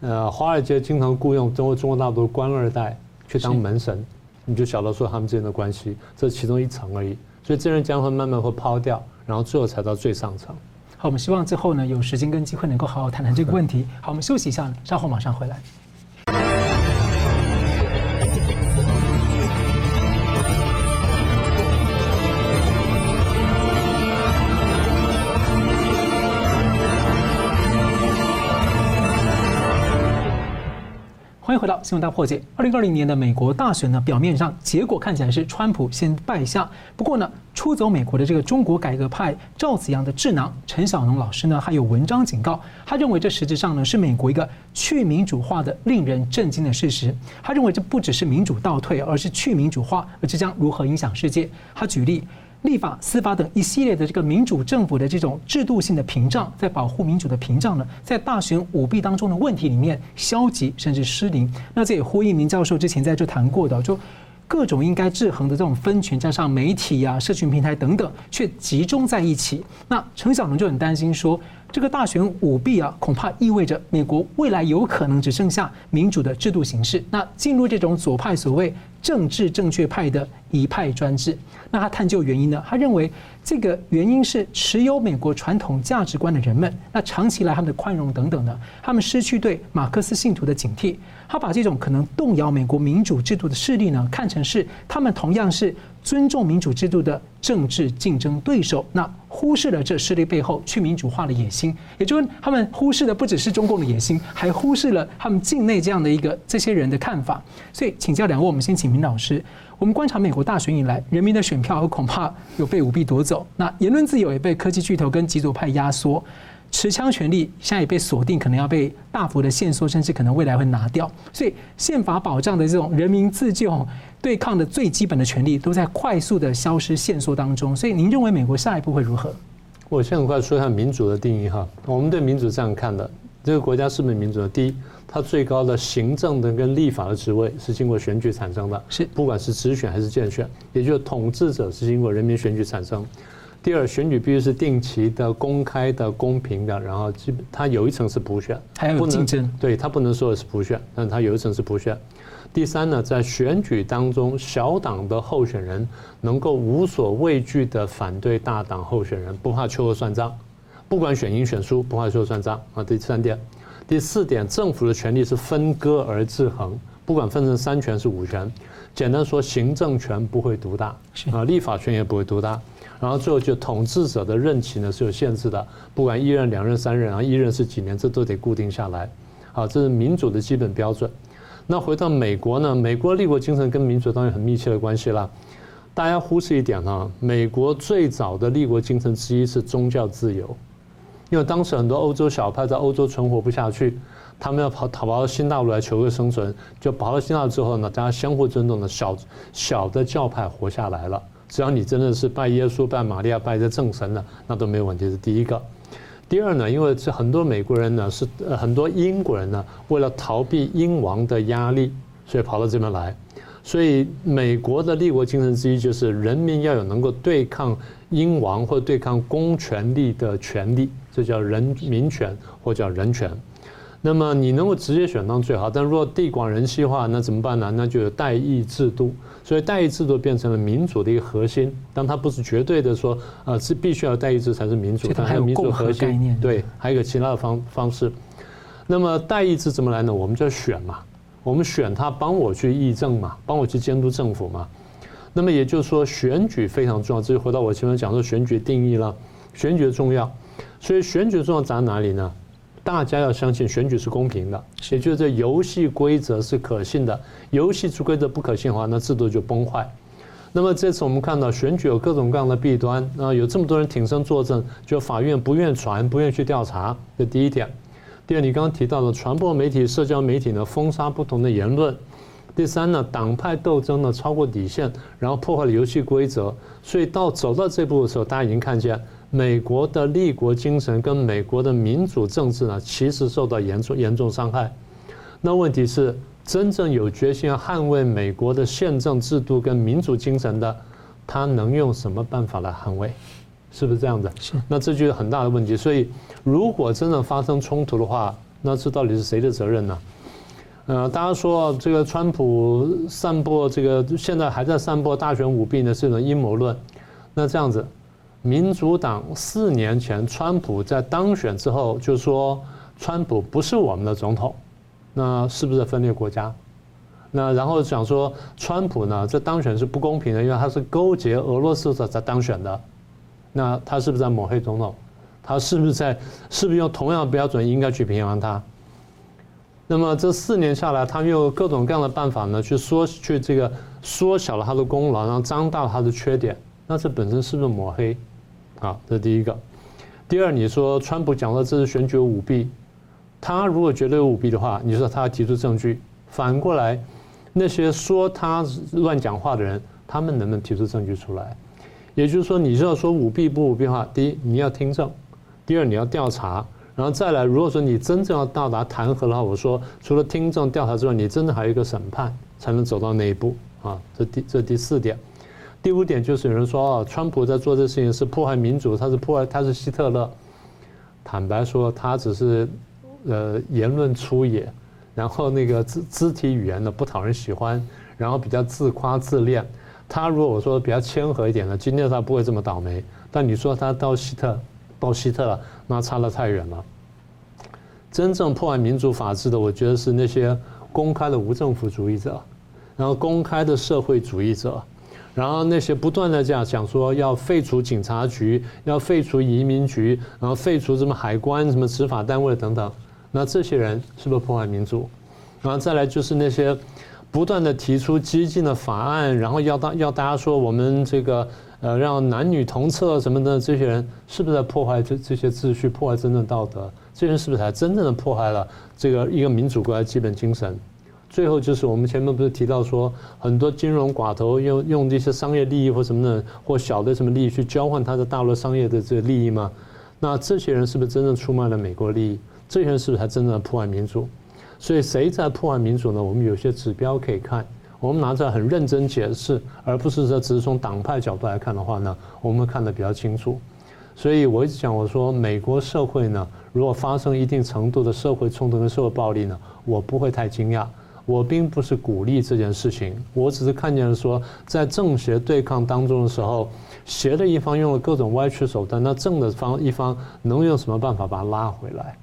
呃，华尔街经常雇佣中国中国大陆的官二代去当门神，你就晓得说他们之间的关系，这是其中一层而已。所以这人将会慢慢会抛掉，然后最后才到最上层。好，我们希望之后呢有时间跟机会能够好好谈谈这个问题。好，我们休息一下，稍后马上回来。欢迎回到新闻大破解。二零二零年的美国大选呢，表面上结果看起来是川普先败下，不过呢，出走美国的这个中国改革派赵紫阳的智囊陈小农老师呢，还有文章警告，他认为这实质上呢是美国一个去民主化的令人震惊的事实。他认为这不只是民主倒退，而是去民主化，而这将如何影响世界？他举例。立法、司法等一系列的这个民主政府的这种制度性的屏障，在保护民主的屏障呢，在大选舞弊当中的问题里面消极甚至失灵。那这也呼应明教授之前在这谈过的，就各种应该制衡的这种分权，加上媒体啊、社群平台等等，却集中在一起。那陈小农就很担心说，这个大选舞弊啊，恐怕意味着美国未来有可能只剩下民主的制度形式，那进入这种左派所谓政治正确派的一派专制。那他探究原因呢？他认为这个原因是持有美国传统价值观的人们，那长期来他们的宽容等等呢，他们失去对马克思信徒的警惕。他把这种可能动摇美国民主制度的势力呢，看成是他们同样是尊重民主制度的政治竞争对手，那忽视了这势力背后去民主化的野心，也就是他们忽视的不只是中共的野心，还忽视了他们境内这样的一个这些人的看法。所以请教两位，我们先请明老师，我们观察美国大选以来，人民的选票恐怕有被舞弊夺走，那言论自由也被科技巨头跟极左派压缩，持枪权力现在也被锁定，可能要被大幅的限缩，甚至可能未来会拿掉。所以宪法保障的这种人民自救对抗的最基本的权利，都在快速的消失限缩当中。所以您认为美国下一步会如何？我先很快说一下民主的定义哈。我们对民主这样看的，这个国家是不是民主的？第一，它最高的行政的跟立法的职位是经过选举产生的，是不管是直选还是间选，也就是统治者是经过人民选举产生。第二，选举必须是定期的、公开的、公平的，然后基本它有一层是普选，还有竞争，对，它不能说是普选，但它有一层是普选。第三呢，在选举当中，小党的候选人能够无所畏惧的反对大党候选人，不怕秋后算账，不管选赢选输，不怕秋后算账啊。第三点，第四点，政府的权力是分割而制衡，不管分成三权是五权，简单说，行政权不会独大啊，立法权也不会独大。然后最后就统治者的任期呢是有限制的，不管一任、两任、三任，然后一任是几年，这都得固定下来。好，这是民主的基本标准。那回到美国呢，美国立国精神跟民主当然很密切的关系啦。大家忽视一点啊，美国最早的立国精神之一是宗教自由，因为当时很多欧洲小派在欧洲存活不下去，他们要跑跑到新大陆来求个生存，就跑到新大陆之后呢，大家相互尊重的小小的教派活下来了。只要你真的是拜耶稣、拜玛利亚、拜这正神的，那都没有问题。是第一个。第二呢，因为这很多美国人呢，是、呃、很多英国人呢，为了逃避英王的压力，所以跑到这边来。所以美国的立国精神之一就是人民要有能够对抗英王或对抗公权力的权利，这叫人民权或叫人权。那么你能够直接选当最好，但如果地广人稀化，那怎么办呢？那就有代议制度，所以代议制度变成了民主的一个核心。但它不是绝对的说，呃，是必须要代议制才是民主，它还有民主核心，对，还有其他的方方式。那么代议制怎么来呢？我们就要选嘛，我们选他帮我去议政嘛，帮我去监督政府嘛。那么也就是说，选举非常重要。这就回到我前面讲说选举定义了，选举重要，所以选举重要在哪里呢？大家要相信选举是公平的，也就是这游戏规则是可信的。游戏规则不可信的话，那制度就崩坏。那么这次我们看到选举有各种各样的弊端啊、呃，有这么多人挺身作证，就法院不愿传，不愿去调查，这第一点。第二，你刚刚提到的传播媒体、社交媒体呢，封杀不同的言论。第三呢，党派斗争呢超过底线，然后破坏了游戏规则。所以到走到这步的时候，大家已经看见。美国的立国精神跟美国的民主政治呢，其实受到严重严重伤害。那问题是，真正有决心要捍卫美国的宪政制度跟民主精神的，他能用什么办法来捍卫？是不是这样子？是。那这就是很大的问题。所以，如果真的发生冲突的话，那这到底是谁的责任呢？呃，大家说这个川普散播这个现在还在散播大选舞弊呢，是一种阴谋论。那这样子。民主党四年前川普在当选之后就说川普不是我们的总统，那是不是分裂国家？那然后讲说川普呢这当选是不公平的，因为他是勾结俄罗斯才当选的，那他是不是在抹黑总统？他是不是在是不是用同样的标准应该去评判他？那么这四年下来，他用各种各样的办法呢去缩去这个缩小了他的功劳，然后张大了他的缺点，那这本身是不是抹黑？好，这是第一个。第二，你说川普讲到这是选举舞弊，他如果觉得有舞弊的话，你说他要提出证据。反过来，那些说他乱讲话的人，他们能不能提出证据出来？也就是说，你要说舞弊不舞弊的话，第一你要听证，第二你要调查，然后再来，如果说你真正要到达弹劾的话，我说除了听证调查之外，你真的还有一个审判才能走到那一步啊。这第这第四点。第五点就是有人说啊、哦，川普在做这事情是破坏民主，他是破坏，他是希特勒。坦白说，他只是呃言论粗野，然后那个肢肢体语言呢不讨人喜欢，然后比较自夸自恋。他如果我说比较谦和一点呢，今天他不会这么倒霉。但你说他到希特到希特勒，那差得太远了。真正破坏民主法治的，我觉得是那些公开的无政府主义者，然后公开的社会主义者。然后那些不断的讲讲说要废除警察局，要废除移民局，然后废除什么海关、什么执法单位等等，那这些人是不是破坏民主？然后再来就是那些不断的提出激进的法案，然后要大要大家说我们这个呃让男女同厕什么的，这些人是不是在破坏这这些秩序，破坏真正道德？这些人是不是才真正的破坏了这个一个民主国家基本精神？最后就是我们前面不是提到说，很多金融寡头用用这些商业利益或什么的，或小的什么利益去交换他的大陆商业的这个利益嘛？那这些人是不是真正出卖了美国利益？这些人是不是才真正的破坏民主？所以谁在破坏民主呢？我们有些指标可以看，我们拿着很认真解释，而不是说只是从党派角度来看的话呢，我们看得比较清楚。所以我一直讲，我说美国社会呢，如果发生一定程度的社会冲突跟社会暴力呢，我不会太惊讶。我并不是鼓励这件事情，我只是看见了说，在正邪对抗当中的时候，邪的一方用了各种歪曲手段，那正的方一方能用什么办法把它拉回来？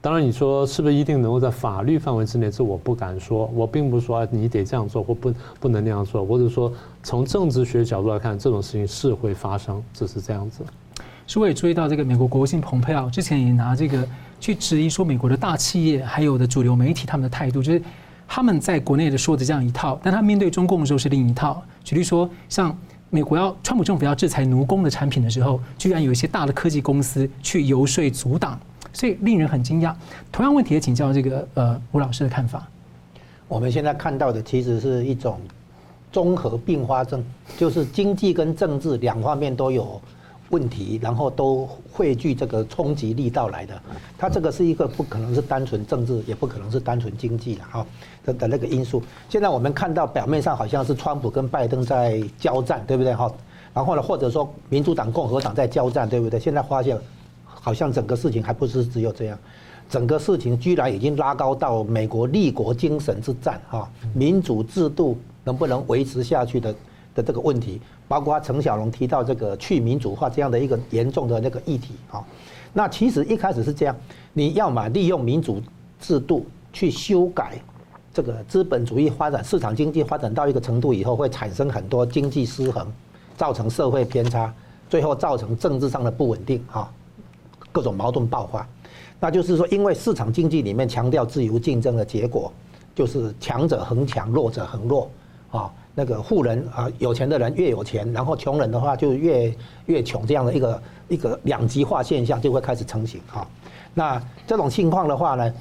当然，你说是不是一定能够在法律范围之内？这我不敢说，我并不是说、啊、你得这样做或不不能那样做，我只是说从政治学角度来看，这种事情是会发生，只是这样子。是，我也注意到这个美国国务卿蓬佩奥之前也拿这个去质疑说美国的大企业还有的主流媒体他们的态度，就是。他们在国内的说的这样一套，但他面对中共的时候是另一套。举例说，像美国要川普政府要制裁奴工的产品的时候，居然有一些大的科技公司去游说阻挡，所以令人很惊讶。同样问题也请教这个呃吴老师的看法。我们现在看到的其实是一种综合并发症，就是经济跟政治两方面都有问题，然后都汇聚这个冲击力道来的。它这个是一个不可能是单纯政治，也不可能是单纯经济的哈的那个因素。现在我们看到表面上好像是川普跟拜登在交战，对不对哈？然后呢，或者说民主党、共和党在交战，对不对？现在发现好像整个事情还不是只有这样，整个事情居然已经拉高到美国立国精神之战哈，民主制度能不能维持下去的的这个问题。包括陈小龙提到这个去民主化这样的一个严重的那个议题啊，那其实一开始是这样，你要嘛利用民主制度去修改这个资本主义发展、市场经济发展到一个程度以后，会产生很多经济失衡，造成社会偏差，最后造成政治上的不稳定啊，各种矛盾爆发。那就是说，因为市场经济里面强调自由竞争的结果，就是强者恒强，弱者恒弱啊。那个富人啊，有钱的人越有钱，然后穷人的话就越越穷，这样的一个一个两极化现象就会开始成型哈。那这种情况的话呢，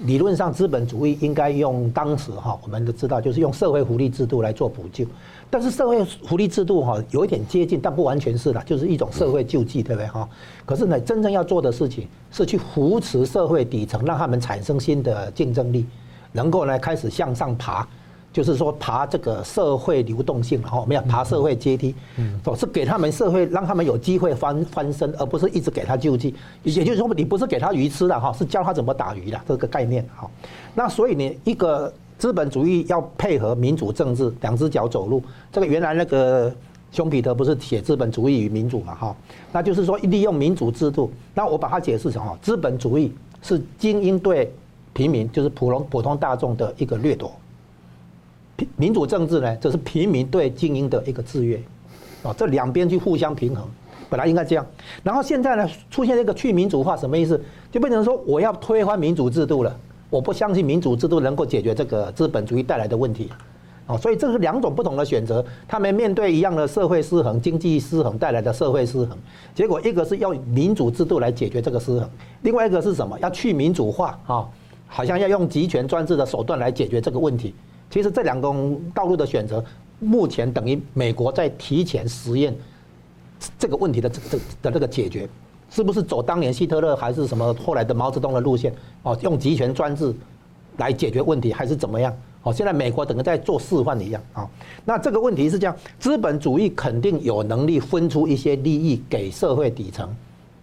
理论上资本主义应该用当时哈，我们都知道就是用社会福利制度来做补救，但是社会福利制度哈有一点接近，但不完全是啦，就是一种社会救济，对不对哈？可是呢，真正要做的事情是去扶持社会底层，让他们产生新的竞争力，能够呢开始向上爬。就是说爬这个社会流动性，然后我们要爬社会阶梯，总是给他们社会，让他们有机会翻翻身，而不是一直给他救济。也就是说，你不是给他鱼吃的哈，是教他怎么打鱼的这个概念哈。那所以呢，一个资本主义要配合民主政治，两只脚走路。这个原来那个熊彼得不是写《资本主义与民主》嘛哈？那就是说利用民主制度，那我把它解释成哈，资本主义是精英对平民，就是普通普通大众的一个掠夺。民主政治呢，就是平民对精英的一个制约，啊，这两边去互相平衡，本来应该这样。然后现在呢，出现一个去民主化，什么意思？就变成说我要推翻民主制度了，我不相信民主制度能够解决这个资本主义带来的问题，啊，所以这是两种不同的选择。他们面对一样的社会失衡、经济失衡带来的社会失衡，结果一个是用民主制度来解决这个失衡，另外一个是什么？要去民主化啊，好像要用集权专制的手段来解决这个问题。其实这两种道路的选择，目前等于美国在提前实验这个问题的这这的这个解决，是不是走当年希特勒还是什么后来的毛泽东的路线？哦，用集权专制来解决问题，还是怎么样？哦，现在美国等于在做示范一样啊。那这个问题是这样，资本主义肯定有能力分出一些利益给社会底层，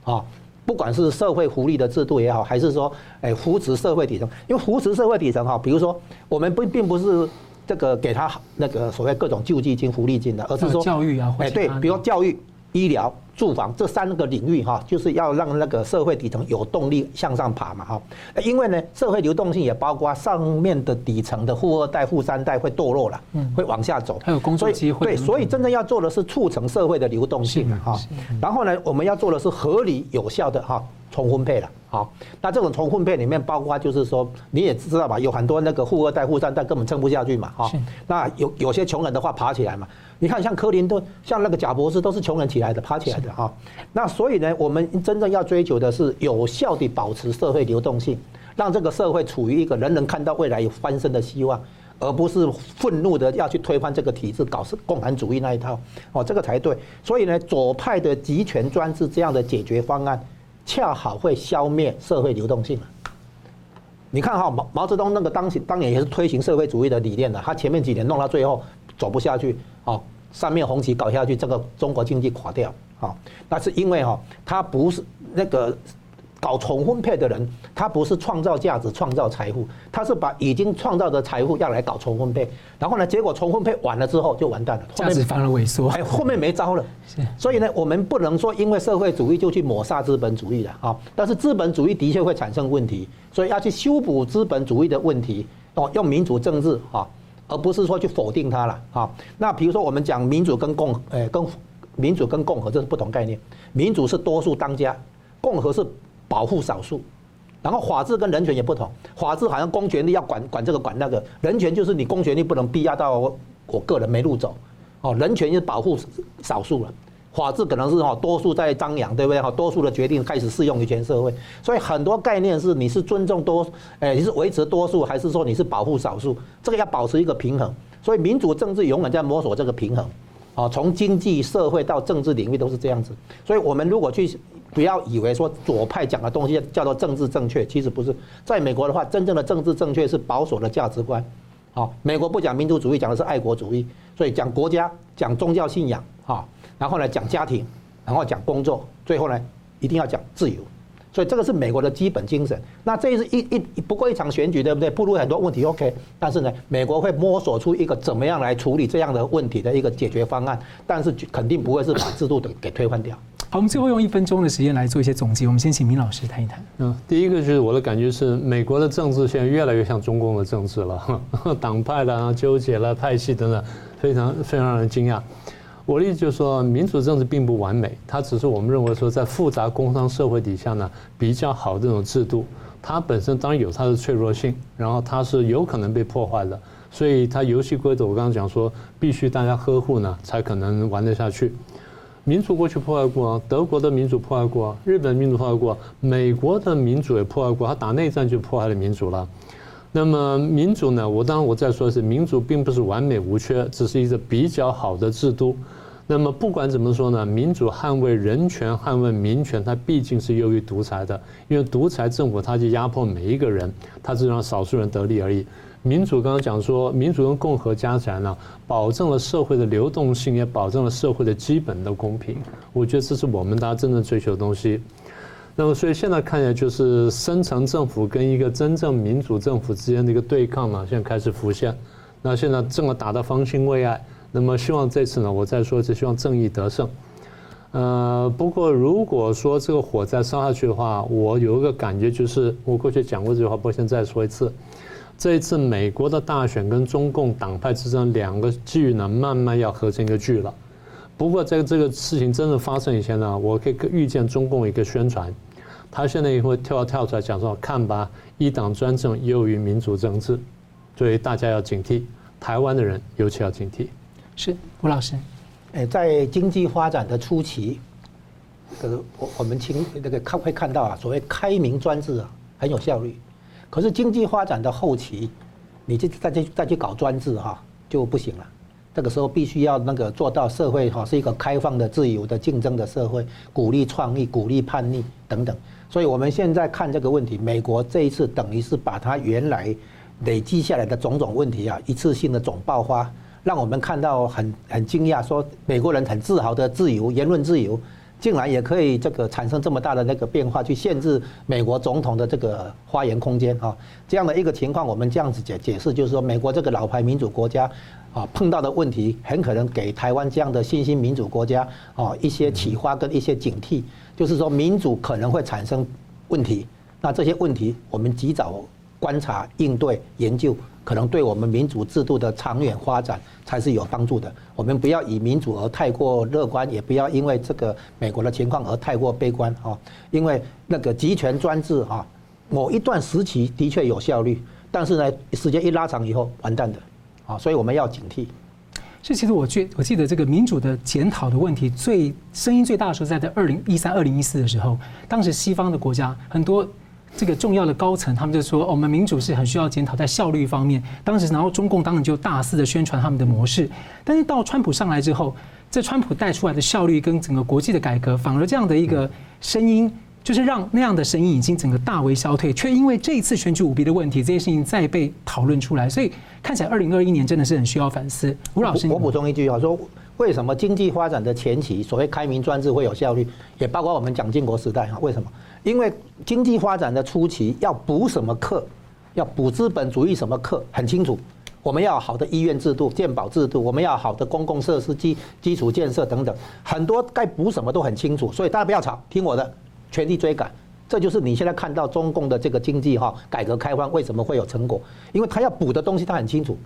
啊。不管是社会福利的制度也好，还是说，哎，扶持社会底层，因为扶持社会底层哈，比如说我们不并不是这个给他那个所谓各种救济金、福利金的，而是说教育啊，哎，对，比如教育、医疗、住房这三个领域哈，就是要让那个社会底层有动力向上爬嘛哈。因为呢，社会流动性也包括上面的底层的富二代、富三代会堕落了，嗯，会往下走，还有工作机会。对，所以真正要做的是促成社会的流动性哈。然后呢，我们要做的是合理有效的哈重分配了啊。那这种重分配里面包括就是说，你也知道吧，有很多那个富二代、富三代根本撑不下去嘛哈。那有有些穷人的话爬起来嘛，你看像克林顿、像那个贾博士都是穷人起来的，爬起来的。啊，那所以呢，我们真正要追求的是有效地保持社会流动性，让这个社会处于一个人人看到未来有翻身的希望，而不是愤怒的要去推翻这个体制，搞共产主义那一套，哦，这个才对。所以呢，左派的集权专制这样的解决方案，恰好会消灭社会流动性。你看哈，毛毛泽东那个当当年也是推行社会主义的理念的，他前面几年弄到最后走不下去，哦，三面红旗搞下去，这个中国经济垮掉。啊，那是因为哈，他不是那个搞重分配的人，他不是创造价值、创造财富，他是把已经创造的财富要来搞重分配，然后呢，结果重分配完了之后就完蛋了，价值反而萎缩，哎，后面没招了。所以呢，我们不能说因为社会主义就去抹杀资本主义了啊，但是资本主义的确会产生问题，所以要去修补资本主义的问题，哦，用民主政治啊，而不是说去否定它了啊。那比如说我们讲民主跟共，哎，跟民主跟共和这是不同概念，民主是多数当家，共和是保护少数。然后法治跟人权也不同，法治好像公权力要管管这个管那个，人权就是你公权力不能逼压到我个人没路走，哦，人权就是保护少数了。法治可能是哈多数在张扬，对不对？哈，多数的决定开始适用于全社会，所以很多概念是你是尊重多，哎，你是维持多数，还是说你是保护少数？这个要保持一个平衡。所以民主政治永远在摸索这个平衡，啊，从经济社会到政治领域都是这样子。所以我们如果去不要以为说左派讲的东西叫做政治正确，其实不是。在美国的话，真正的政治正确是保守的价值观。好，美国不讲民族主义，讲的是爱国主义，所以讲国家、讲宗教信仰，哈，然后呢讲家庭，然后讲工作，最后呢一定要讲自由，所以这个是美国的基本精神。那这是一一不过一场选举，对不对？暴露很多问题 ，OK， 但是呢，美国会摸索出一个怎么样来处理这样的问题的一个解决方案，但是肯定不会是把制度给推翻掉。好，我们最后用一分钟的时间来做一些总结。我们先请明老师谈一谈。嗯，第一个就是我的感觉是，美国的政治现在越来越像中共的政治了，党派啦、纠结啦、派系等等，非常非常让人惊讶。我的意思就是说，民主政治并不完美，它只是我们认为说，在复杂工商社会底下呢，比较好这种制度，它本身当然有它的脆弱性，然后它是有可能被破坏的，所以它游戏规则我刚刚讲说，必须大家呵护呢，才可能玩得下去。民主过去破坏过，德国的民主破坏过，日本民主破坏过，美国的民主也破坏过，他打内战就破坏了民主了。那么民主呢，我当然我再说的是，民主并不是完美无缺，只是一个比较好的制度。那么不管怎么说呢，民主捍卫人权、捍卫民权，它毕竟是优于独裁的，因为独裁政府它就压迫每一个人，它只让少数人得利而已。民主刚刚讲说，民主跟共和加起来呢，保证了社会的流动性，也保证了社会的基本的公平。我觉得这是我们大家真正追求的东西。那么，所以现在看起来就是深层政府跟一个真正民主政府之间的一个对抗呢，现在开始浮现。那现在正好打到方兴未艾。那么，希望这次呢，我再说一次，希望正义得胜。呃，不过如果说这个火灾烧下去的话，我有一个感觉就是，我过去讲过这句话，不过现在说一次。这一次美国的大选跟中共党派之争两个剧呢，慢慢要合成一个剧了。不过在这个事情真正发生以前呢，我可以预见中共一个宣传，他现在也会跳跳出来讲说，看吧，一党专政优于民主政治，所以大家要警惕，台湾的人尤其要警惕。是吴老师，哎，在经济发展的初期，呃，我我们清那个看会看到啊，所谓开明专制啊，很有效率。可是经济发展的后期，你就再去再去搞专制哈、啊、就不行了。这个时候必须要那个做到社会哈、啊、是一个开放的、自由的、竞争的社会，鼓励创意、鼓励叛逆等等。所以我们现在看这个问题，美国这一次等于是把它原来累积下来的种种问题啊，一次性的总爆发，让我们看到很很惊讶，说美国人很自豪的自由、言论自由。竟然也可以这个产生这么大的那个变化，去限制美国总统的这个发言空间啊，这样的一个情况，我们这样子解解释，就是说美国这个老牌民主国家啊碰到的问题，很可能给台湾这样的新兴民主国家啊一些启发跟一些警惕，就是说民主可能会产生问题，那这些问题我们及早观察、应对、研究，可能对我们民主制度的长远发展才是有帮助的。我们不要以民主而太过乐观，也不要因为这个美国的情况而太过悲观啊。因为那个集权专制啊，某一段时期的确有效率，但是呢，时间一拉长以后，完蛋的啊。所以我们要警惕。是，其实我记我记得这个民主的检讨的问题，最声音最大的时候在在二零一三、二零一四的时候，当时西方的国家很多。这个重要的高层，他们就说、哦、我们民主是很需要检讨在效率方面。当时，然后中共当然就大肆的宣传他们的模式。但是到川普上来之后，这川普带出来的效率跟整个国际的改革，反而这样的一个声音，就是让那样的声音已经整个大为消退，却因为这一次选举舞弊的问题，这些事情再被讨论出来。所以看起来，二零二一年真的是很需要反思。吴老师，我补充一句啊，说为什么经济发展的前期，所谓开明专制会有效率，也包括我们蒋经国时代啊？为什么？因为经济发展的初期要补什么课，要补资本主义什么课很清楚。我们要有好的医院制度、健保制度，我们要有好的公共设施基基础建设等等，很多该补什么都很清楚。所以大家不要吵，听我的，全力追赶。这就是你现在看到中共的这个经济哈改革开放为什么会有成果，因为他要补的东西他很清楚。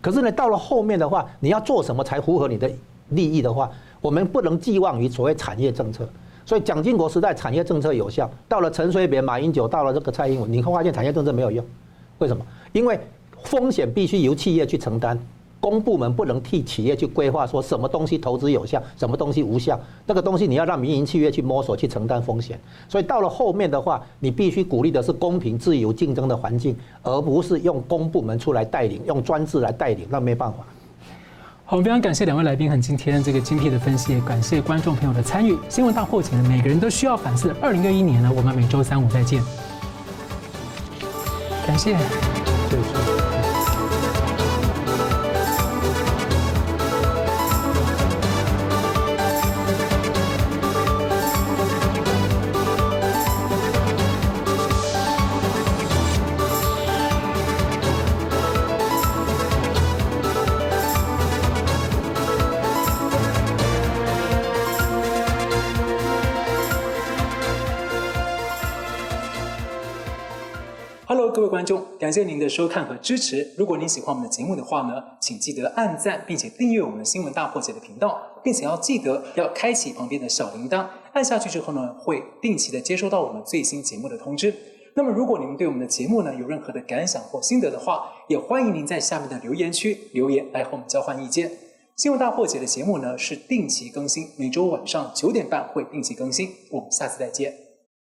可是呢，到了后面的话，你要做什么才符合你的利益的话，我们不能寄望于所谓产业政策。所以蒋经国时代产业政策有效，到了陈水扁、马英九，到了这个蔡英文，你会发现产业政策没有用。为什么？因为风险必须由企业去承担，公部门不能替企业去规划说什么东西投资有效，什么东西无效，那个东西你要让民营企业去摸索，去承担风险。所以到了后面的话，你必须鼓励的是公平、自由、竞争的环境，而不是用公部门出来带领，用专制来带领，那没办法。好，我们非常感谢两位来宾很今天这个精辟的分析，也感谢观众朋友的参与。新闻大破解，每个人都需要反思。二零二一年呢，我们每周三五再见。感谢。对。观众，感谢您的收看和支持。如果您喜欢我们的节目的话呢，请记得按赞，并且订阅我们新闻大破解的频道，并且要记得要开启旁边的小铃铛，按下去之后呢，会定期的接收到我们最新节目的通知。那么，如果您对我们的节目呢有任何的感想或心得的话，也欢迎您在下面的留言区留言来和我们交换意见。新闻大破解的节目呢是定期更新，每周晚上九点半会定期更新。我们下次再见。